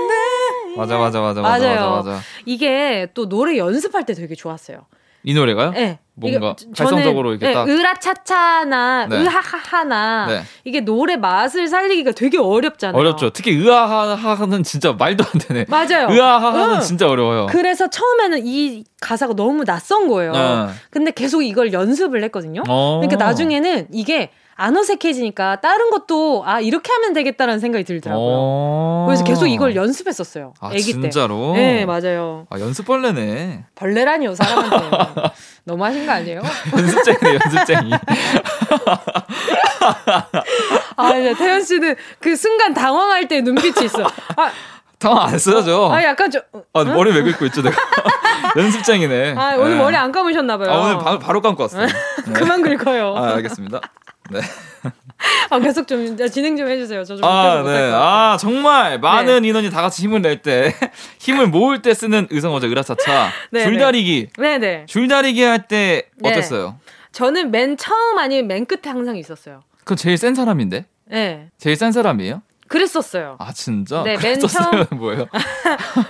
맞아 맞아 맞아 맞아 맞아 맞아. 이게 또 노래 연습할 때 되게 좋았어요. 이 노래가요? 네. 뭔가 발성적으로 이렇게 네, 딱 으라차차나 네. 으하하하나 네. 이게 노래 맛을 살리기가 되게 어렵잖아요. 어렵죠. 특히 으하하하는 진짜 말도 안 되네. 맞아요. 으하하하는 응. 진짜 어려워요. 그래서 처음에는 이 가사가 너무 낯선 거예요. 네. 근데 계속 이걸 연습을 했거든요. 어. 그러니까 나중에는 이게 안 어색해지니까 다른 것도 아 이렇게 하면 되겠다라는 생각이 들더라고요. 그래서 계속 이걸 연습했었어요. 아 애기 진짜로? 때. 네 맞아요. 아 연습벌레네. 벌레라니요 사람한테. 너무 하신 거 아니에요? 연습쟁이네 연습쟁이. 아 태현 씨는 그 순간 당황할 때 눈빛이 있어. 아 당황 안 쓰죠. 아 약간 좀. 아 응? 머리 왜 긁고 있죠 내가. 연습쟁이네. 아 오늘 네. 머리 안 감으셨나봐요. 아 오늘 바, 바로 감고 왔어요. 네. 그만 긁어요. 아 알겠습니다. 네. 아, 계속 좀 진행 좀 해주세요. 저 좀 아, 네. 아, 정말 많은 네. 인원이 다 같이 힘을 낼 때, 힘을 모을 때 쓰는 의성어제 으라차차. 네, 줄다리기. 네네. 네. 줄다리기 할 때 어땠어요? 네. 저는 맨 처음 아니면 맨 끝에 항상 있었어요. 그건 제일 센 사람인데? 네. 제일 센 사람이에요? 그랬었어요. 아 진짜? 네, 맨 처음 뭐예요?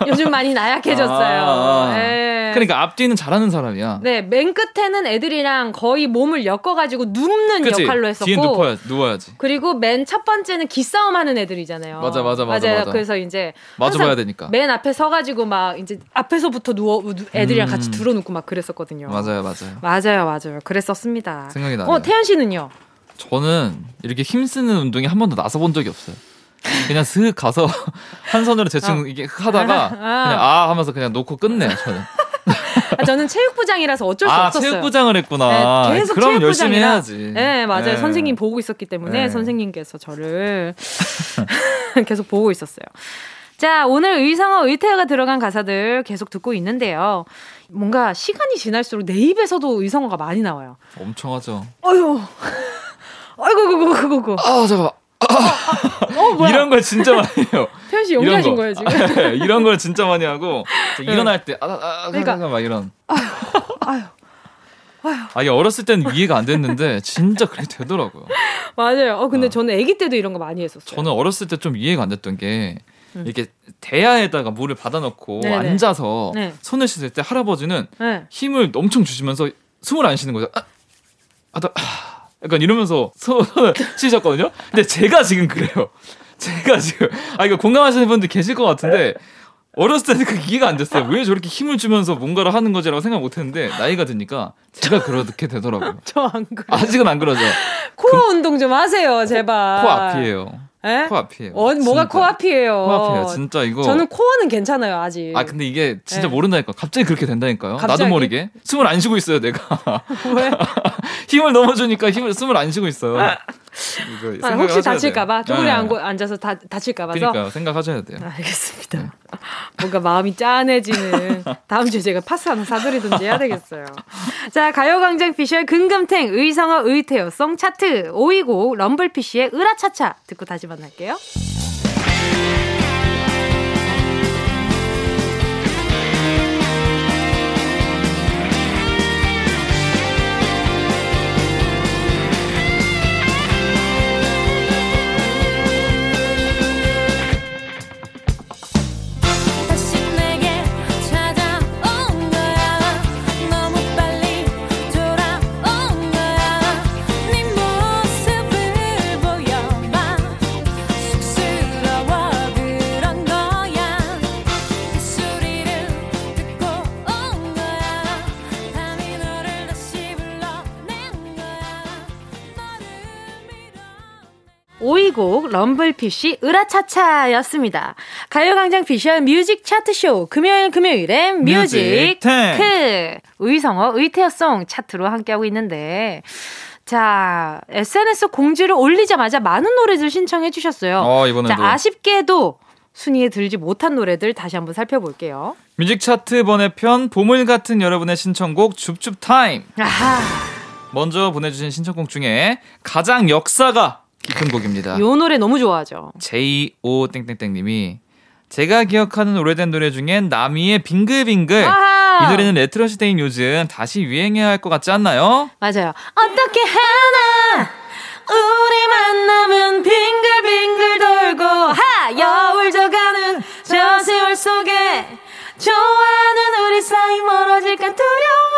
요즘 많이 나약해졌어요. 아~ 네. 그러니까 앞뒤는 잘하는 사람이야. 네, 맨 끝에는 애들이랑 거의 몸을 엮어가지고 눕는 그치? 역할로 했었고 뒤에 눕어야, 누워야지. 그리고 맨 첫 번째는 기싸움하는 애들이잖아요. 맞아, 맞아, 맞아. 맞아요. 맞아. 그래서 이제 마주봐야 되니까. 맨 앞에 서가지고 막 이제 앞에서부터 누워 애들이랑 음~ 같이 들어눕고 막 그랬었거든요. 맞아요, 맞아요. 맞아요, 맞아요. 그랬었습니다. 생각이 나네요. 어, 태연 씨는요? 저는 이렇게 힘쓰는 운동에 한 번도 나서본 적이 없어요. 그냥 슥 가서 한 손으로 대충 아. 이게 하다가 그냥 아 하면서 그냥 놓고 끝내 저는. 아, 저는 체육부장이라서 어쩔 수 아, 없었어요. 체육부장을 했구나. 네, 계속 그럼 체육부장이라. 열심히 해야지. 네 맞아요. 네. 선생님 보고 있었기 때문에 네. 선생님께서 저를 계속 보고 있었어요. 자 오늘 의성어 의태어가 들어간 가사들 계속 듣고 있는데요. 뭔가 시간이 지날수록 내 입에서도 의성어가 많이 나와요. 엄청 하죠. 어휴. 아이고 그거 그거 그거. 아 잠깐만. 어, 어, 이런 걸 진짜 많이 해요. 태현 씨 연기하신 거예요 지금? 이런 걸 진짜 많이 하고 일어날 때 아, 아, 그러니까 막 이런. 아유, 아유, 아유. 아 이게 어렸을 때는 이해가 안 됐는데 진짜 그렇게 되더라고요. 맞아요. 어 근데 아. 저는 아기 때도 이런 거 많이 했었어요. 저는 어렸을 때 좀 이해가 안 됐던 게 음. 이렇게 대야에다가 물을 받아놓고 네네. 앉아서 네. 손을 씻을 때 할아버지는 네. 힘을 엄청 주시면서 숨을 안 쉬는 거죠. 아, 아, 아, 약간 이러면서 손을 씻으셨거든요. 근데 제가 지금 그래요. 제가 지금 아 이거 공감하시는 분들 계실 것 같은데 어렸을 때는 그게 이해가 안 됐어요. 왜 저렇게 힘을 주면서 뭔가를 하는 거지라고 생각 못 했는데 나이가 드니까 제가 그렇게 되더라고요. 저 안 그래요. 아직은 안 그러죠. 코어 그, 운동 좀 하세요, 제발. 코 앞이에요. 에? 코 앞이에요. 어, 뭐가 코 앞이에요. 코 앞이에요. 진짜 이거. 저는 코어는 괜찮아요, 아직. 아 근데 이게 진짜 에. 모른다니까. 갑자기 그렇게 된다니까요. 갑자기? 나도 모르게 숨을 안 쉬고 있어요, 내가. 왜? 힘을 너무 주니까 힘을 숨을 안 쉬고 있어요. 이거 아, 혹시 다칠까봐 쪼그려 네. 앉아서 다, 다칠까봐서 그러니까 생각하셔야 돼요. 알겠습니다. 네. 뭔가 마음이 짠해지는 다음 주에 제가 파스 하나 사드리든지 해야 되겠어요. 자, 가요광장 피셜 금금탱 의성어 의태어송 차트 오이고 럼블피쉬의 으라차차 듣고 다시 만날게요. 오이곡 럼블피쉬 으라차차였습니다. 가요광장 피셜 뮤직 차트쇼 금요일 금요일에 뮤직 크 의성어 의태어송 차트로 함께하고 있는데 자 에스엔에스 공지를 올리자마자 많은 노래들 신청해 주셨어요. 어, 이번에도. 자, 아쉽게도 순위에 들지 못한 노래들 다시 한번 살펴볼게요. 뮤직 차트 번외편 보물 같은 여러분의 신청곡 줍줍 타임. 아하. 먼저 보내주신 신청곡 중에 가장 역사가 깊은 곡입니다. 요 노래 너무 좋아하죠. 제이오 땡땡땡님이 제가 기억하는 오래된 노래 중엔 나미의 빙글빙글 아하! 이 노래는 레트로 시대인 요즘 다시 유행해야 할 것 같지 않나요? 맞아요. 어떻게 하나 우리 만남은 빙글빙글 돌고 하 여울 져가는 저 세월 속에 좋아하는 우리 사이 멀어질까 두려워.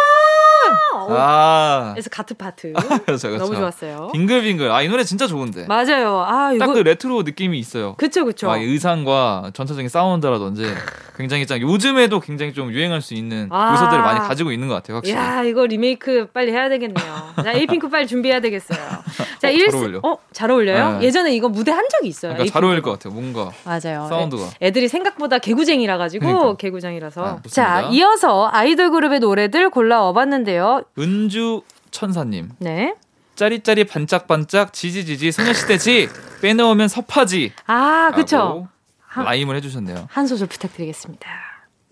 아. 그래서 같은 파트. 그렇죠, 그렇죠. 너무 좋았어요. 빙글빙글. 아, 이 노래 진짜 좋은데. 맞아요. 아, 딱 그 레트로 느낌이 있어요. 그렇죠, 그렇죠. 아, 의상과 전체적인 사운드라든지 굉장히 짱. 요즘에도 굉장히 좀 유행할 수 있는 아. 요소들을 많이 가지고 있는 것 같아요, 확실히. 야, 이거 리메이크 빨리 해야 되겠네요. 자, 에이핑크 빨리 준비해야 되겠어요. 자, 어, 일... 잘 어울려. 어, 잘 어울려요? 네. 예전에 이거 무대 한 적이 있어요. 그러니까 잘 어울릴 것 같아요, 뭔가. 맞아요. 사운드가. 애들이 생각보다 개구쟁이라 가지고 그러니까. 개구쟁이. 아, 자, 이어서 아이돌 그룹의 노래들 골라와봤는데요. 은주 천사님. 네. 짜릿짜릿 반짝반짝 지지지지 소녀시대지 빼놓으면 섭하지. 아, 그쵸. 라임을 해주셨네요. 한 소절 부탁드리겠습니다.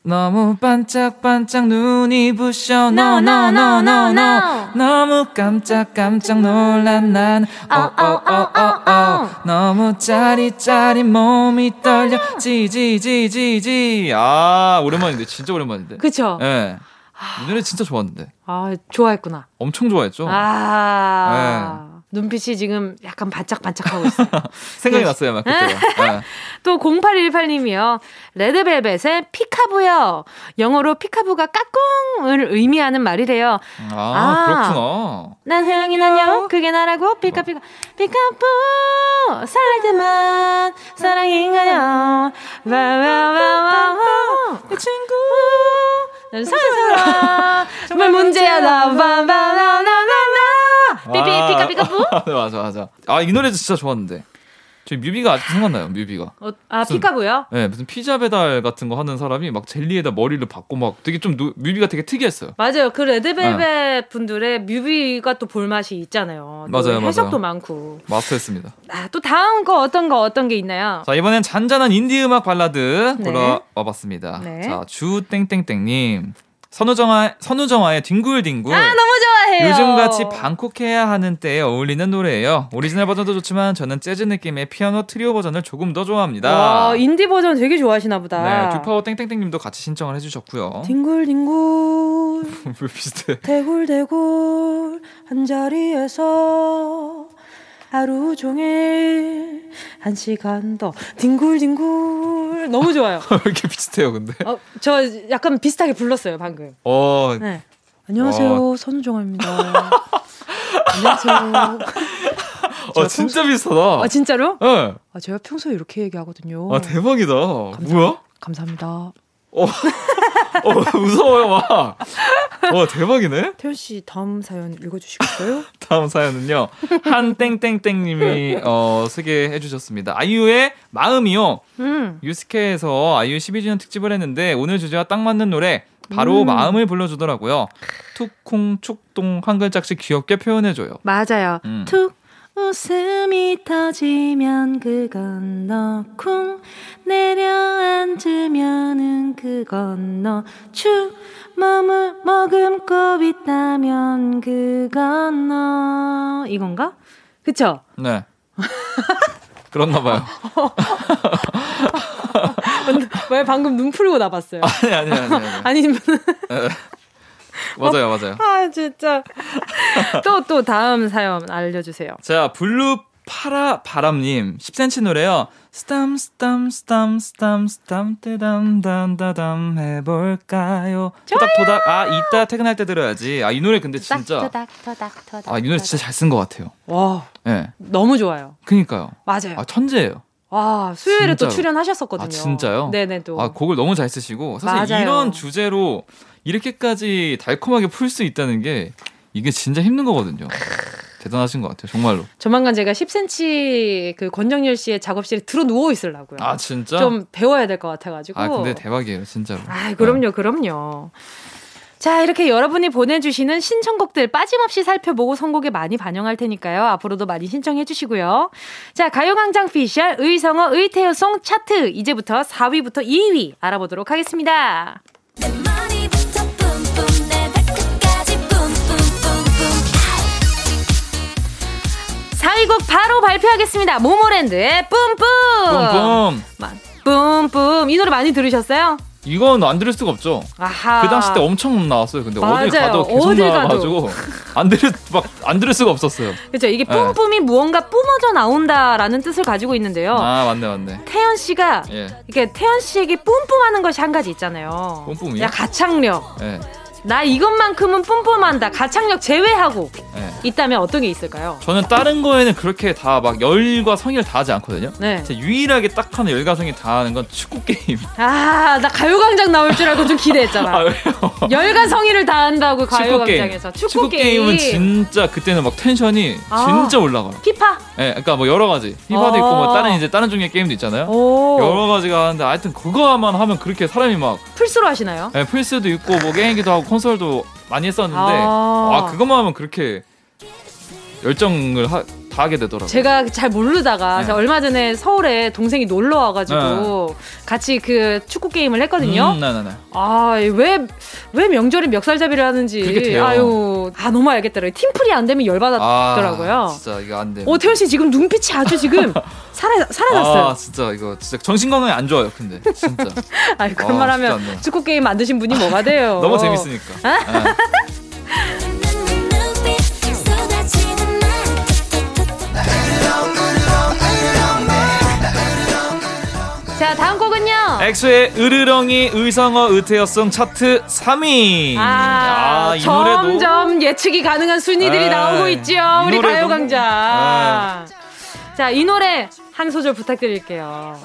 너무 반짝반짝 눈이 부셔 No no no no no 너무 깜짝깜짝 놀란 난 Oh oh oh oh oh 너무 짜릿짜릿 몸이 떨려 지지지지지. 아 오랜만인데 진짜 오랜만인데 그쵸? 네. 이 노래 진짜 좋았는데. 아 좋아했구나. 엄청 좋아했죠. 아 네. 눈빛이 지금 약간 반짝반짝하고 있어요. 생각이 났어요. 막 그때가. 또 공팔일팔님이요. 레드벨벳의 피카부요. 영어로 피카부가 까꿍을 의미하는 말이래요. 아, 아 그렇구나. 난 혜영이 난요. 그게 나라고 피카피카. 피카부 설렐 때만 사랑인가요. 와와와와와 내 친구 난 사랑스러워 정말 문제야 나바바나나나 삐삐 피카 피카부. 네, 맞아 맞아. 아 이 노래도 진짜 좋았는데. 저희 뮤비가 아직 생각나요. 뮤비가. 어, 아 무슨, 피카부요? 네 무슨 피자 배달 같은 거 하는 사람이 막 젤리에다 머리를 박고 막 되게 좀 노, 뮤비가 되게 특이했어요. 맞아요. 그 레드벨벳 네. 분들의 뮤비가 또 볼 맛이 있잖아요. 맞아요 맞아요. 해석도 많고. 마스터했습니다. 아, 또 다음 거 어떤 거 어떤 게 있나요? 자 이번엔 잔잔한 인디 음악 발라드 골라와봤습니다. 네. 네. 자 주 땡땡땡님. 선우정아, 선우정아의 뒹굴뒹굴. 아, 너무 좋아해요. 요즘같이 방콕해야 하는 때에 어울리는 노래예요. 오리지널 버전도 좋지만 저는 재즈 느낌의 피아노 트리오 버전을 조금 더 좋아합니다. 와, 인디 버전 되게 좋아하시나 보다. 네, 주파워 땡땡땡님도 같이 신청을 해주셨고요. 뒹굴뒹굴 뭘 비슷해. 대굴대굴 한자리에서 하루 종일 한 시간 더 뒹굴뒹굴 노래를 너무 좋아요. 왜 이렇게 비슷해요, 근데? 어, 저 약간 비슷하게 불렀어요, 방금. 어. 네. 안녕하세요, 어. 선우정아입니다. 안녕하세요. 아, 진짜 평소... 비슷하다. 아, 진짜로? 예. 네. 아, 제가 평소에 이렇게 얘기하거든요. 아, 대박이다. 감사... 뭐야? 감사합니다. 어, 어 무서워요, 막. 와, 대박이네. 태현 씨, 다음 사연 읽어주시겠어요? 다음 사연은요, 한땡땡땡님이 어, 소개해 주셨습니다. 아이유의 마음이요. 음. 유스케에서 아이유 십이 주년 특집을 했는데 오늘 주제와 딱 맞는 노래 바로 음. 마음을 불러주더라고요. 툭쿵 축동 한 글자씩 귀엽게 표현해줘요. 맞아요. 음. 툭 웃음이 터지면 그건 너쿵 내려앉으면은 그건 너축 몸을 머금고 있다면 그건 너 이건가? 그쵸? 네. 그렇나봐요. 왜 방금 눈 풀고 나봤어요? 아니 아니 아니 아니 아니면 맞아요, 맞아요. 어, 아, 진짜. 또, 또 다음 사연 알려주세요. 자, 블루 파라 바람님, 십 센티미터 노래요. 스탐, 스탐, 스탐, 스탐, 스탐, 뜨담, 담, 다담 해볼까요? 토닥, 토닥. 아, 이따 퇴근할 때 들어야지. 아, 이 노래 근데 진짜. 토닥, 토닥, 토닥. 아, 이 노래 진짜 잘 쓴 것 같아요. 와. 예. 네. 너무 좋아요. 그니까요. 맞아요. 아, 천재예요. 와, 수요일에 진짜로. 또 출연하셨었거든요. 아, 진짜요? 네네, 또. 아, 곡을 너무 잘 쓰시고. 사실 맞아요. 이런 주제로 이렇게까지 달콤하게 풀 수 있다는 게 이게 진짜 힘든 거거든요. 대단하신 것 같아요, 정말로. 조만간 제가 십 센티미터 그 권정열 씨의 작업실에 들어 누워 있으려고요. 아, 진짜? 좀 배워야 될 것 같아가지고. 아, 근데 대박이에요, 진짜로. 아, 그럼요, 그럼요. 자, 이렇게 여러분이 보내주시는 신청곡들 빠짐없이 살펴보고 선곡에 많이 반영할 테니까요. 앞으로도 많이 신청해 주시고요. 자, 가요광장 피셜 의성어 의태어송 차트 이제부터 사 위부터 이 위 알아보도록 하겠습니다. 사 위 곡 바로 발표하겠습니다. 모모랜드의 뿜뿜. 뿜뿜. 뿜뿜. 이 노래 많이 들으셨어요? 이건 안 들을 수가 없죠. 아하. 그 당시 때 엄청 나왔어요. 근데 맞아요. 어딜 가도 계속 어딜 나와가지고 안 들을 막 안 들을 수가 없었어요. 그렇죠. 이게 뿜뿜이 네. 무언가 뿜어져 나온다라는 뜻을 가지고 있는데요. 아, 맞네, 맞네. 태연 씨가 예. 이게 태연 씨에게 뿜뿜하는 것이 한 가지 있잖아요. 뿜뿜이. 야, 가창력. 예. 나 이것만큼은 뿜뿜한다. 가창력 제외하고 네. 있다면 어떤 게 있을까요? 저는 다른 거에는 그렇게 다 막 열과 성의를 다하지 않거든요. 네. 제가 유일하게 딱 하는 열과 성의 다하는 건 축구 게임. 아, 나 가요광장 나올 줄 알고 좀 기대했잖아. 아, 왜요? 열과 성의를 다한다고 가요광장에서 축구, 축구 게임. 축구 게임은 진짜 그때는 막 텐션이 아, 진짜 올라가요. 피파? 예, 네, 그러니까 뭐 여러 가지 피파도 아. 있고 뭐 다른 이제 다른 종류의 게임도 있잖아요. 오. 여러 가지가 하는데 하여튼 그거만 하면 그렇게 사람이 막 플스로 하시나요? 예, 네, 플스도 있고 뭐 게임기도 하고. 콘솔도 많이 했었는데 아, 아 그것만 하면 그렇게 열정을 하, 다 하게 되더라고요. 제가 잘 모르다가 네. 제가 얼마 전에 서울에 동생이 놀러 와가지고 네. 같이 그 축구 게임을 했거든요. 음, 네, 네, 네. 아, 왜, 왜 명절에 멱살잡이를 하는지 아유, 아 너무 알겠더라고요. 팀플이 안 되면 열받았더라고요. 아, 진짜 이거 안 돼. 어, 태현 씨 지금 눈빛이 아주 지금 살아 살아났어요. 아, 진짜 이거 진짜 정신 건강에 안 좋아요. 근데 진짜. 아, 그런 말 하면 축구 게임 만드신 분이 뭐가 돼요? 너무 재밌으니까. 아? 자, 다음 곡은요. 엑소의 으르렁이 의성어 의태어송 차트 삼 위. 아, 아, 이 점점 노래도... 예측이 가능한 순위들이 에이, 나오고 있죠. 우리 가요광장. 너무... 자, 이 노래 한 소절 부탁드릴게요.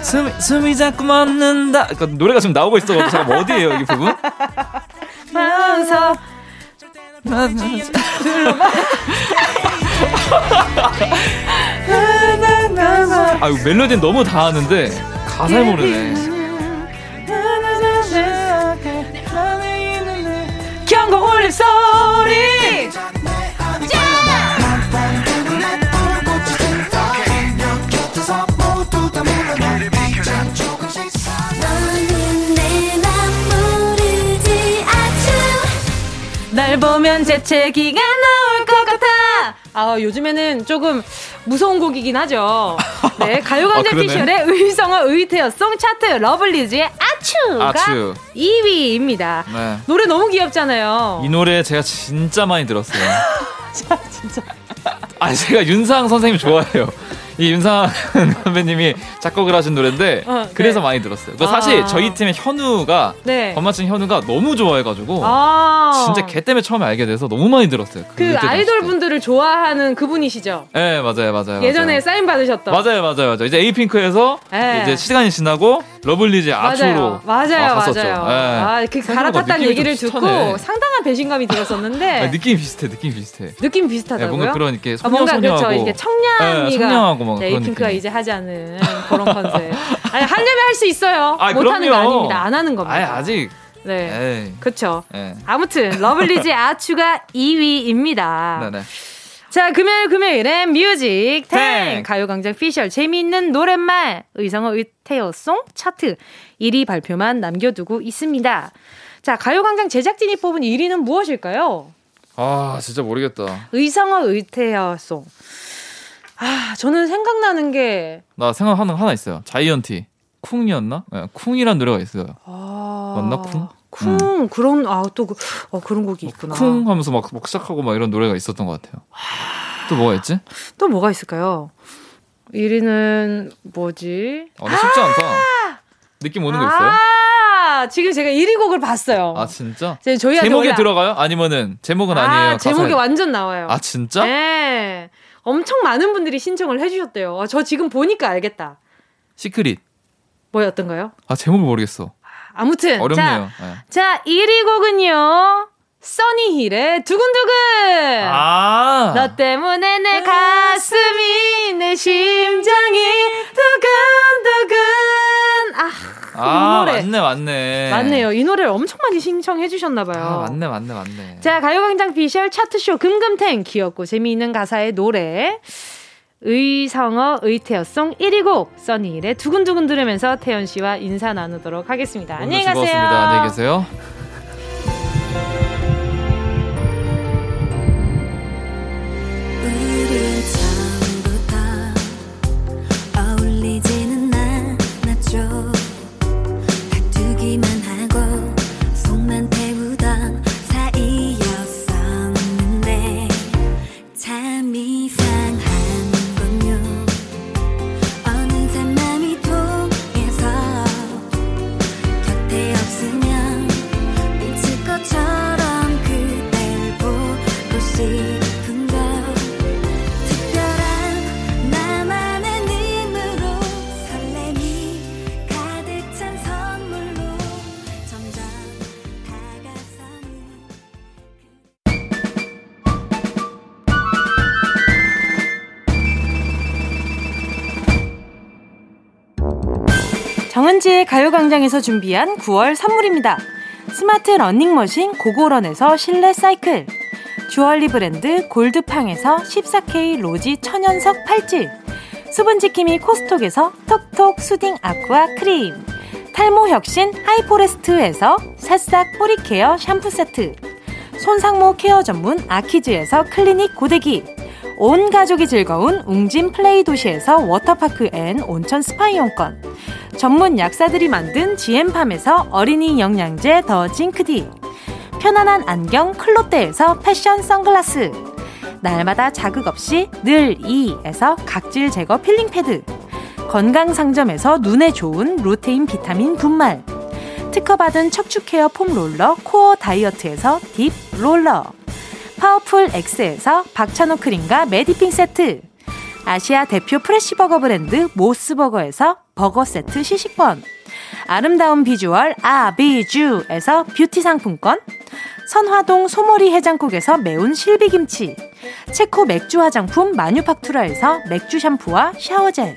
숨, 숨이 자꾸 멎는다. 그러니까 노래가 지금 나오고 있어. 어디예요, 이 부분? 마음서 아, 이거 멜로디는 너무 다 아는데 가사를 모르네. 경고 울림 소리. 날 보면 재채기가 나올 것 같아. 아, 요즘에는 조금 무서운 곡이긴 하죠. 네, 가요광장 아, 피셜의 의성어 의태어송 차트 러블리즈의 아츄가 아츄. 이 위입니다. 네. 노래 너무 귀엽잖아요. 이 노래 제가 진짜 많이 들었어요. 진짜. 아, 제가 윤상 선생님 좋아해요. 이 윤상 선배님이 작곡을 하신 노래인데 어, 네. 그래서 많이 들었어요. 아. 사실 저희 팀의 현우가 네. 건반친 현우가 너무 좋아해가지고 아. 진짜 걔 때문에 처음에 알게 돼서 너무 많이 들었어요. 그 아이돌 분들을 좋아하는 그분이시죠? 네 맞아요 맞아요. 예전에 맞아요. 사인 받으셨던. 맞아요 맞아요 맞아요. 이제 에이핑크에서 네. 이제 시간이 지나고 러블리즈 아초로 맞아요 갔었죠. 맞아요. 아, 그 갈아탔다는 얘기를 듣고 상당한 배신감이 들었었는데 아니, 느낌이 비슷해 느낌이 비슷해. 느낌 비슷하다고요? 네, 뭔가 그런 이렇게 소녀 아, 뭔가 소녀하고 그렇죠. 이렇게 청량미가. 네, 에이핑크가 이제 하지 않은 그런 컨셉. 아니 하려면 할 수 있어요. 아, 못하는 거 아닙니다. 안 하는 겁니다. 아니, 아직. 네, 그렇죠. 아무튼 러블리즈 아추가 이 위입니다. 네네. 자 금요일 금요일엔 뮤직 탱 가요광장 피셜 재미있는 노랫말 의성어 의태어송 차트 일 위 발표만 남겨두고 있습니다. 자 가요광장 제작진이 뽑은 일 위는 무엇일까요? 아 진짜 모르겠다. 의성어 의태어송. 아, 저는 생각나는 게. 나 생각하는 거 하나 있어요. 자이언티. 쿵이었나? 네, 쿵이란 노래가 있어요. 아. 맞나? 쿵? 쿵, 응. 그런, 아, 또, 어, 그런 곡이 있구나. 쿵 하면서 막, 막 시작하고 막 이런 노래가 있었던 것 같아요. 아... 또 뭐가 있지? 또 뭐가 있을까요? 일 위는 뭐지? 아, 나 쉽지 아! 않다. 느낌 오는 아! 거 있어요? 아, 지금 제가 일 위 곡을 봤어요. 아, 진짜? 제목에 원래... 들어가요? 아니면은, 제목은 아, 아니에요. 제목이 가사에... 완전 나와요. 아, 진짜? 네. 엄청 많은 분들이 신청을 해주셨대요. 아, 저 지금 보니까 알겠다. 시크릿. 뭐였던가요? 아, 제목을 모르겠어. 아무튼. 어렵네요. 자, 네. 자 일 위 곡은요. 써니힐의 두근두근. 아. 너 때문에 내 가슴이, 내 심장이 두근두근. 아. 아, 이 노래. 맞네, 맞네. 맞네요. 이 노래를 엄청 많이 신청해주셨나봐요. 아, 맞네, 맞네, 맞네. 자, 가요광장 피셜 차트쇼 금금탱. 귀엽고 재미있는 가사의 노래. 의성어 의태어송 일 위 곡. 써니힐의 두근두근 들으면서 태연 씨와 인사 나누도록 하겠습니다. 안녕히 가세요. 즐거웠습니다. 안녕히 계세요. 정은지의 가요광장에서 준비한 구월 선물입니다. 스마트 러닝머신 고고런에서 실내 사이클, 주얼리 브랜드 골드팡에서 십사 케이 로지 천연석 팔찌, 수분지킴이 코스톡에서 톡톡 수딩 아쿠아 크림, 탈모혁신 하이포레스트에서 새싹 뿌리케어 샴푸 세트, 손상모 케어 전문 아키즈에서 클리닉 고데기, 온 가족이 즐거운 웅진 플레이 도시에서 워터파크 앤 온천 스파 이용권, 전문 약사들이 만든 지엠팜에서 어린이 영양제 더 징크디, 편안한 안경 클로떼에서 패션 선글라스, 날마다 자극 없이 늘 이에서 각질 제거 필링 패드, 건강 상점에서 눈에 좋은 루테인 비타민 분말, 특허받은 척추 케어 폼 롤러 코어 다이어트에서 딥 롤러, 파워풀 X에서 박찬호 크림과 메디핑 세트, 아시아 대표 프레시버거 브랜드 모스버거에서 버거 세트 시식권, 아름다운 비주얼 아비주에서 뷰티 상품권, 선화동 소머리 해장국에서 매운 실비김치, 체코 맥주 화장품 마뉴팍투라에서 맥주 샴푸와 샤워젤,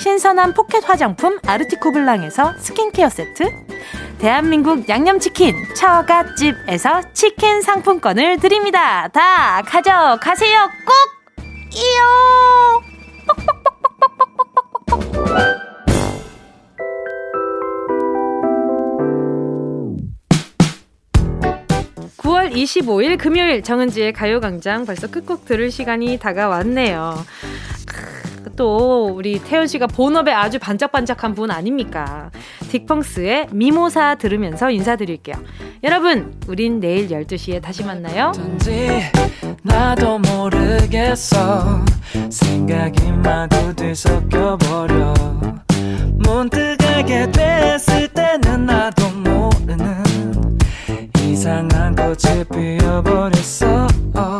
신선한 포켓 화장품 아르티코블랑에서 스킨케어 세트, 대한민국 양념치킨 처갓집에서 치킨 상품권을 드립니다. 다 가져가세요. 꼭 이요. 뻑뻑뻑뻑뻑뻑뻑뻑뻑뻑. 구월 이십오일 금요일 정은지의 가요광장 벌써 끝곡 들을 시간이 다가왔네요. 또 우리 태연 씨가 본업에 아주 반짝반짝한 분 아닙니까? 딕펑스의 미모사 들으면서 인사드릴게요. 여러분, 우린 내일 열두 시에 다시 만나요. 나도 모르겠어. 생각이 마구 뒤섞여버려. 문득 알게 됐을 때는 나도 모르는 이상한 꽃이 피어버렸어.